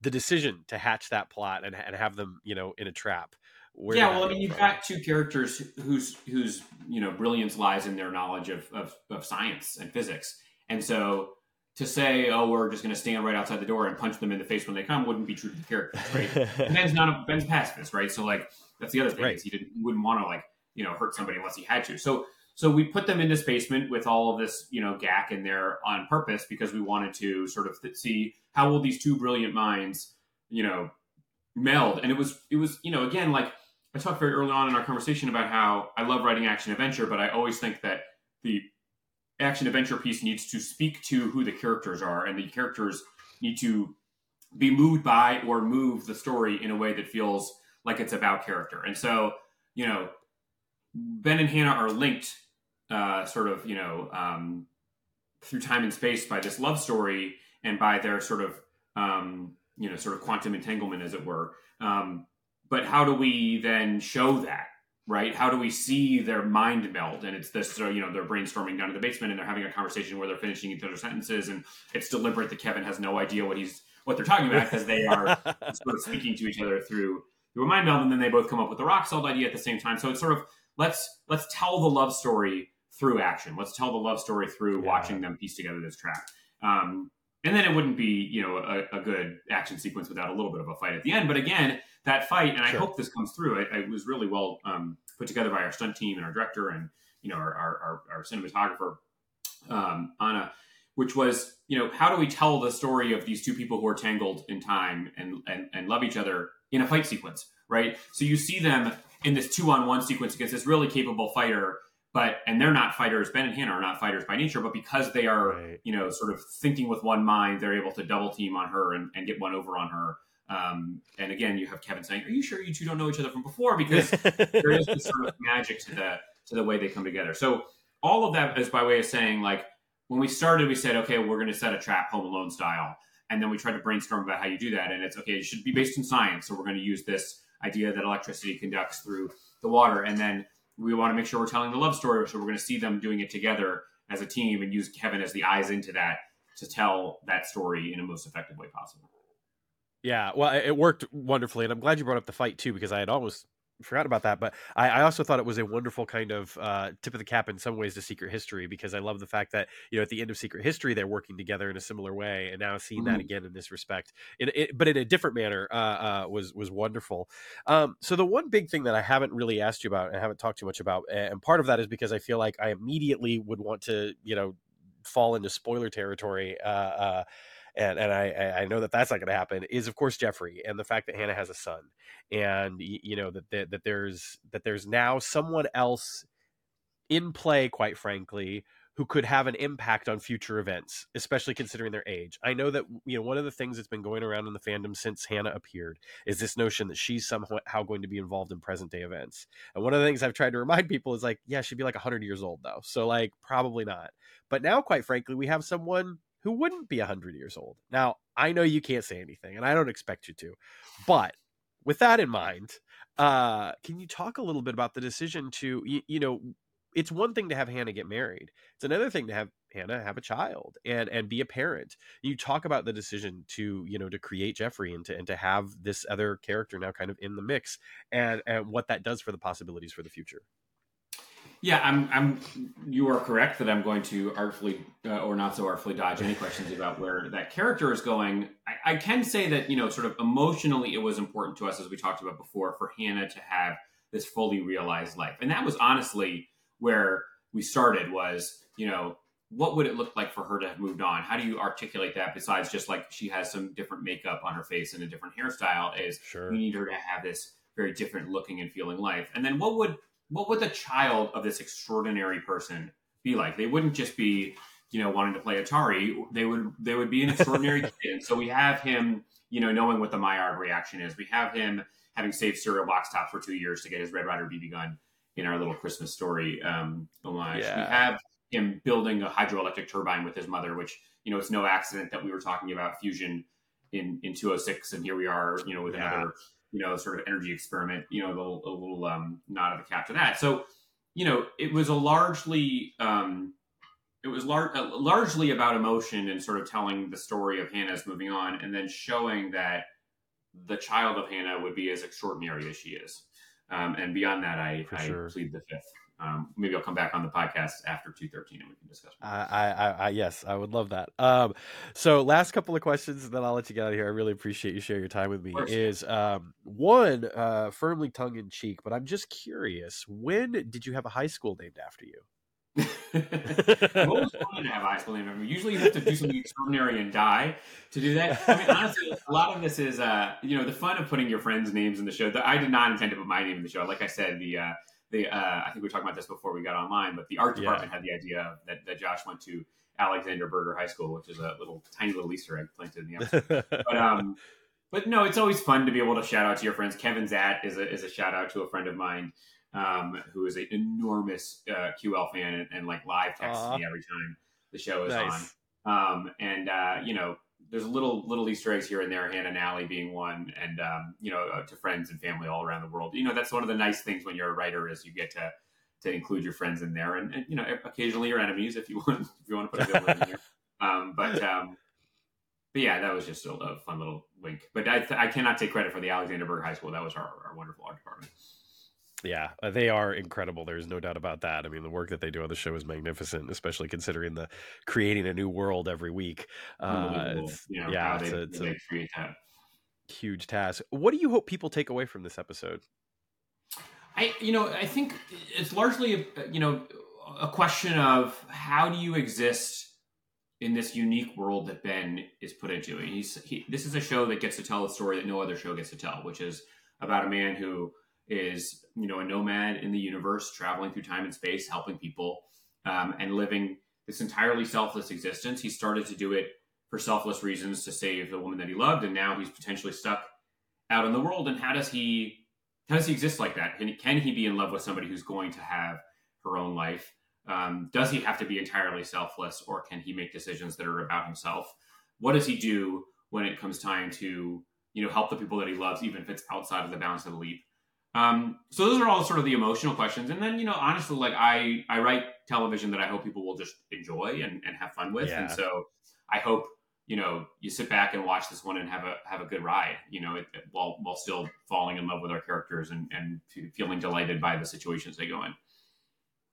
the decision to hatch that plot and, and have them, you know, in a trap. Where yeah. Well, I mean, you've got two characters whose, whose, you know, brilliance lies in their knowledge of, of, of science and physics. And so to say, oh, we're just going to stand right outside the door and punch them in the face when they come, wouldn't be true to the characters, right? Ben's not a, Ben's pacifist, right? So like, that's the other thing right. is he didn't, wouldn't want to like you know, hurt somebody unless he had to. So, so we put them in this basement with all of this, you know, gack in there on purpose, because we wanted to sort of th- see how will these two brilliant minds, you know, meld. And it was, it was, you know, again, like I talked very early on in our conversation about how I love writing action adventure, but I always think that the action adventure piece needs to speak to who the characters are, and the characters need to be moved by or move the story in a way that feels like it's about character. And so, you know, Ben and Hannah are linked uh, sort of, you know, um, through time and space by this love story and by their sort of, um, you know, sort of quantum entanglement, as it were. Um, but how do we then show that, right? How do we see their mind meld? And it's this, so, you know, they're brainstorming down in the basement and they're having a conversation where they're finishing each other's sentences. And it's deliberate that Kevin has no idea what he's, what they're talking about, because they are sort of speaking to each other through, through a mind meld. And then they both come up with the rock salt idea at the same time. So it's sort of, Let's let's tell the love story through action. Let's tell the love story through yeah. watching them piece together this trap. Um, and then it wouldn't be, you know, a, a good action sequence without a little bit of a fight at the end. But again, that fight, and sure. I hope this comes through. It, it was really well um, put together by our stunt team and our director and, you know, our our, our, our cinematographer, um, Anna, which was, you know, how do we tell the story of these two people who are tangled in time and and, and love each other in a fight sequence, right? So you see them in this two-on-one sequence against this really capable fighter, but, and they're not fighters. Ben and Hannah are not fighters by nature, but because they are, right. you know, sort of thinking with one mind, they're able to double team on her and, and get one over on her. Um, and again, you have Kevin saying, "Are you sure you two don't know each other from before?" Because there is this sort of magic to the, to the way they come together. So all of that is by way of saying, like, when we started, we said, okay, well, we're going to set a trap Home Alone style. And then we tried to brainstorm about how you do that. And it's, okay, it should be based in science. So we're going to use this idea that electricity conducts through the water. And then we want to make sure we're telling the love story. So we're going to see them doing it together as a team and use Kevin as the eyes into that to tell that story in the most effective way possible. Yeah, well, it worked wonderfully. And I'm glad you brought up the fight too, because I had almost forgot about that. But I, I also thought it was a wonderful kind of uh, tip of the cap in some ways to Secret History, because I love the fact that, you know, at the end of Secret History, they're working together in a similar way. And now seeing mm-hmm. that again in this respect, it, it, but in a different manner, uh, uh, was, was wonderful. Um, so the one big thing that I haven't really asked you about and I haven't talked too much about, and part of that is because I feel like I immediately would want to, you know, fall into spoiler territory, uh, uh, And and I, I know that that's not going to happen, is, of course, Jeffrey and the fact that Hannah has a son, and, you know, that, that that there's that there's now someone else in play, quite frankly, who could have an impact on future events, especially considering their age. I know that, you know, one of the things that's been going around in the fandom since Hannah appeared is this notion that she's somehow going to be involved in present day events. And one of the things I've tried to remind people is like, yeah, she'd be like one hundred years old, though. So like, probably not. But now, quite frankly, we have someone who wouldn't be one hundred years old. Now, I know you can't say anything, and I don't expect you to. But with that in mind, uh, can you talk a little bit about the decision to, you, you know, it's one thing to have Hannah get married. It's another thing to have Hannah have a child and, and be a parent. You talk about the decision to, you know, to create Jeffrey and to, and to have this other character now kind of in the mix, and, and what that does for the possibilities for the future. Yeah, I'm. I'm. You are correct that I'm going to artfully uh, or not so artfully dodge any questions about where that character is going. I, I can say that, you know, sort of emotionally, it was important to us, as we talked about before, for Hannah to have this fully realized life, and that was honestly where we started. Was, you know, what would it look like for her to have moved on? How do you articulate that besides just like she has some different makeup on her face and a different hairstyle? Is sure. We need her to have this very different looking and feeling life, and then what would What would the child of this extraordinary person be like? They wouldn't just be, you know, wanting to play Atari. They would, they would be an extraordinary kid. And so we have him, you know, knowing what the Maillard reaction is. We have him having saved cereal box tops for two years to get his Red Ryder B B gun in our little Christmas Story um, homage. Yeah. We have him building a hydroelectric turbine with his mother, which, you know, it's no accident that we were talking about fusion in, in two oh six. And here we are, you know, with yeah. another, you know, sort of energy experiment, you know, a little, a little um, nod of the cap to that. So, you know, it was a largely, um, it was lar- uh, largely about emotion and sort of telling the story of Hannah's moving on, and then showing that the child of Hannah would be as extraordinary as she is. Um, and beyond that, I, I sure. plead the fifth. Um, maybe I'll come back on the podcast after two thirteen and we can discuss more. I, I, I, yes, I would love that. Um, so last couple of questions, then I'll let you get out of here. I really appreciate you sharing your time with me. Is um, one, uh, firmly tongue in cheek, but I'm just curious, when did you have a high school named after you? I'm always wanted to have a high school named after me. Usually you have to do something extraordinary and die to do that. I mean, honestly, a lot of this is, uh, you know, the fun of putting your friends' names in the show. I did not intend to put my name in the show. Like I said, the, uh, The, uh, I think we were talking about this before we got online, but the art department yeah. had the idea that, that Josh went to Alexander Berger High School, which is a little tiny little Easter egg planted in the episode. but, um, but no, it's always fun to be able to shout out to your friends. Kevin Zatt is a, is a shout out to a friend of mine um, who is an enormous uh, Q L fan and, and like live texts Aww. me every time the show is nice. on. Um, and, uh, you know, there's little little Easter eggs here and there, Hannah Nally being one, and, um, you know, uh, to friends and family all around the world. You know, that's one of the nice things when you're a writer is you get to to include your friends in there and, and you know, occasionally your enemies if you want, if you want to put a good one in here. Um, but, um, but yeah, that was just a, a fun little wink. But I, I cannot take credit for the Alexander Berger High School. That was our, our wonderful art department. Yeah, they are incredible. There's no doubt about that. I mean, the work that they do on the show is magnificent, especially considering the creating a new world every week. Uh, it's, you know, yeah, it's, they, a, it's a that. huge task. What do you hope people take away from this episode? I, you know, I think it's largely, a, you know, a question of how do you exist in this unique world that Ben is put into? And he's he, this is a show that gets to tell a story that no other show gets to tell, which is about a man who is, you know, a nomad in the universe, traveling through time and space, helping people, um, and living this entirely selfless existence. He started to do it for selfless reasons to save the woman that he loved, and now he's potentially stuck out in the world. And how does he how does he exist like that? And can he be in love with somebody who's going to have her own life? Um, does he have to be entirely selfless, or can he make decisions that are about himself? What does he do when it comes time to, you know, help the people that he loves, even if it's outside of the bounds of the leap? Um, so those are all sort of the emotional questions. And then, you know, honestly, like I, I write television that I hope people will just enjoy and, and have fun with. Yeah. And so I hope, you know, you sit back and watch this one and have a, have a good ride, you know, it, it, while, while still falling in love with our characters and, and feeling delighted by the situations they go in.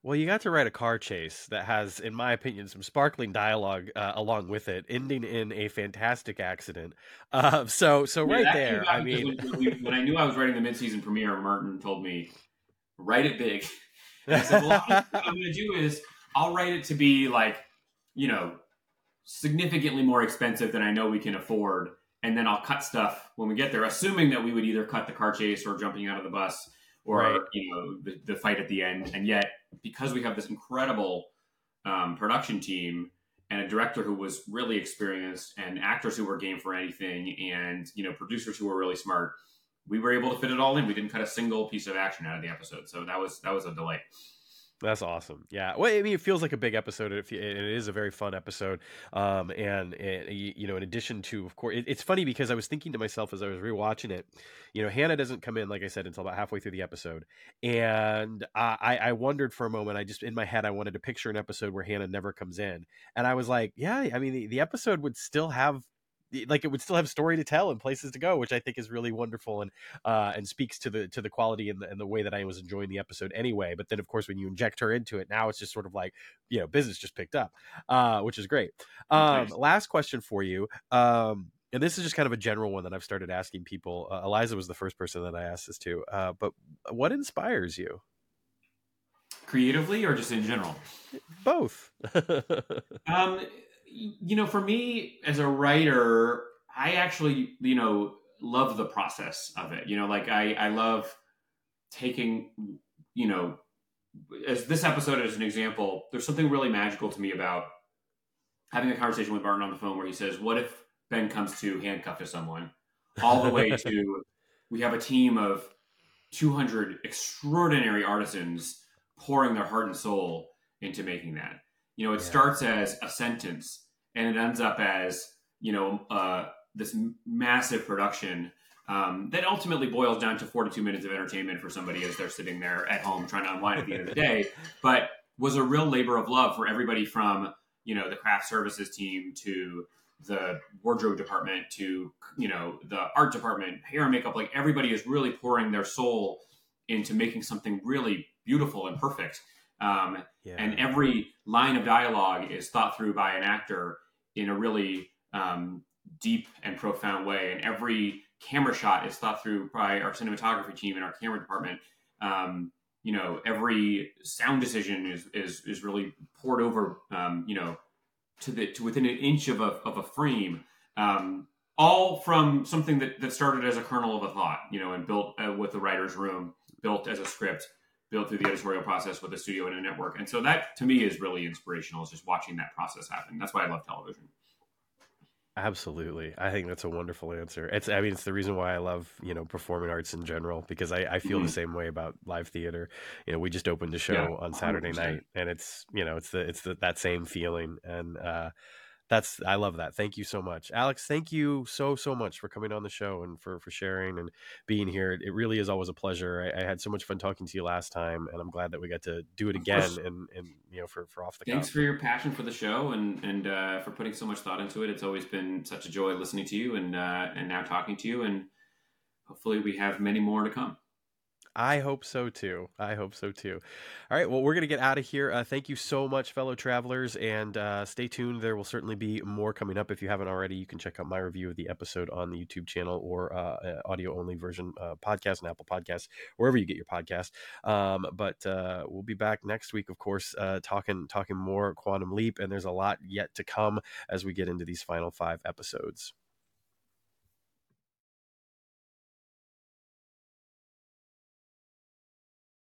Well, you got to write a car chase that has, in my opinion, some sparkling dialogue uh, along with it, ending in a fantastic accident. Uh, so, so yeah, right there, I mean, when, when I knew I was writing the midseason premiere, Martin told me, "Write it big." And I said, "Well, what I'm going to do is I'll write it to be like, you know, significantly more expensive than I know we can afford, and then I'll cut stuff when we get there, assuming that we would either cut the car chase or jumping out of the bus." Or, right. you know, the, the fight at the end. And yet, because we have this incredible um, production team and a director who was really experienced and actors who were game for anything and, you know, producers who were really smart, we were able to fit it all in. We didn't cut a single piece of action out of the episode. So that was that was a delight. That's awesome. Yeah. Well, I mean, it feels like a big episode, and it is a very fun episode. Um, and, it, you know, in addition to, of course, it, it's funny because I was thinking to myself as I was rewatching it, you know, Hannah doesn't come in, like I said, until about halfway through the episode. And I, I wondered for a moment, I just, in my head, I wanted to picture an episode where Hannah never comes in. And I was like, yeah, I mean, the, the episode would still have like it would still have story to tell and places to go, which I think is really wonderful and uh, and speaks to the to the quality and the, and the way that I was enjoying the episode anyway. But then, of course, when you inject her into it, now it's just sort of like, you know, business just picked up, uh, which is great. Um, nice. Last question for you. Um, and this is just kind of a general one that I've started asking people. Uh, Eliza was the first person that I asked this to. Uh, but what inspires you? Creatively or just in general? Both. um You know, for me as a writer, I actually, you know, love the process of it. You know, like I, I love taking, you know, as this episode as an example, there's something really magical to me about having a conversation with Martin on the phone where he says, what if Ben comes to handcuffed to someone, all the way to we have a team of two hundred extraordinary artisans pouring their heart and soul into making that. You know, it yeah. starts as a sentence and it ends up as, you know, uh, this massive production um, that ultimately boils down to forty-two minutes of entertainment for somebody as they're sitting there at home trying to unwind at the end of the day, but was a real labor of love for everybody from, you know, the craft services team to the wardrobe department to, you know, the art department, hair and makeup. Like everybody is really pouring their soul into making something really beautiful and perfect. Um, yeah. And every line of dialogue is thought through by an actor in a really um, deep and profound way. And every camera shot is thought through by our cinematography team and our camera department. Um, you know, every sound decision is is is really poured over, um, you know, to the to within an inch of a of a frame. Um, all from something that, that started as a kernel of a thought, you know, and built uh, with the writer's room, built as a script, built through the editorial process with a studio and a network. And so that, to me, is really inspirational, is just watching that process happen. That's why I love television. Absolutely. I think that's a wonderful answer. It's, I mean, it's the reason why I love, you know, performing arts in general, because I, I feel mm-hmm. the same way about live theater. You know, we just opened a show yeah, on Saturday one hundred percent night, and it's, you know, it's the, it's the, that same feeling. And, uh, that's, I love that. Thank you so much, Alex. Thank you so, so much for coming on the show and for, for sharing and being here. It really is always a pleasure. I, I had so much fun talking to you last time, and I'm glad that we got to do it again. And, and, you know, for, for Off the Cuff. Thanks for your passion for the show and, and, uh, for putting so much thought into it. It's always been such a joy listening to you and, uh, and now talking to you, and hopefully we have many more to come. I hope so too. I hope so too. All right. Well, we're going to get out of here. Uh, thank you so much, fellow travelers, and uh, stay tuned. There will certainly be more coming up. If you haven't already, you can check out my review of the episode on the YouTube channel, or uh, audio only version uh, podcast on Apple Podcasts, wherever you get your podcast. Um, but uh, we'll be back next week, of course, uh, talking, talking more Quantum Leap. And there's a lot yet to come as we get into these final five episodes.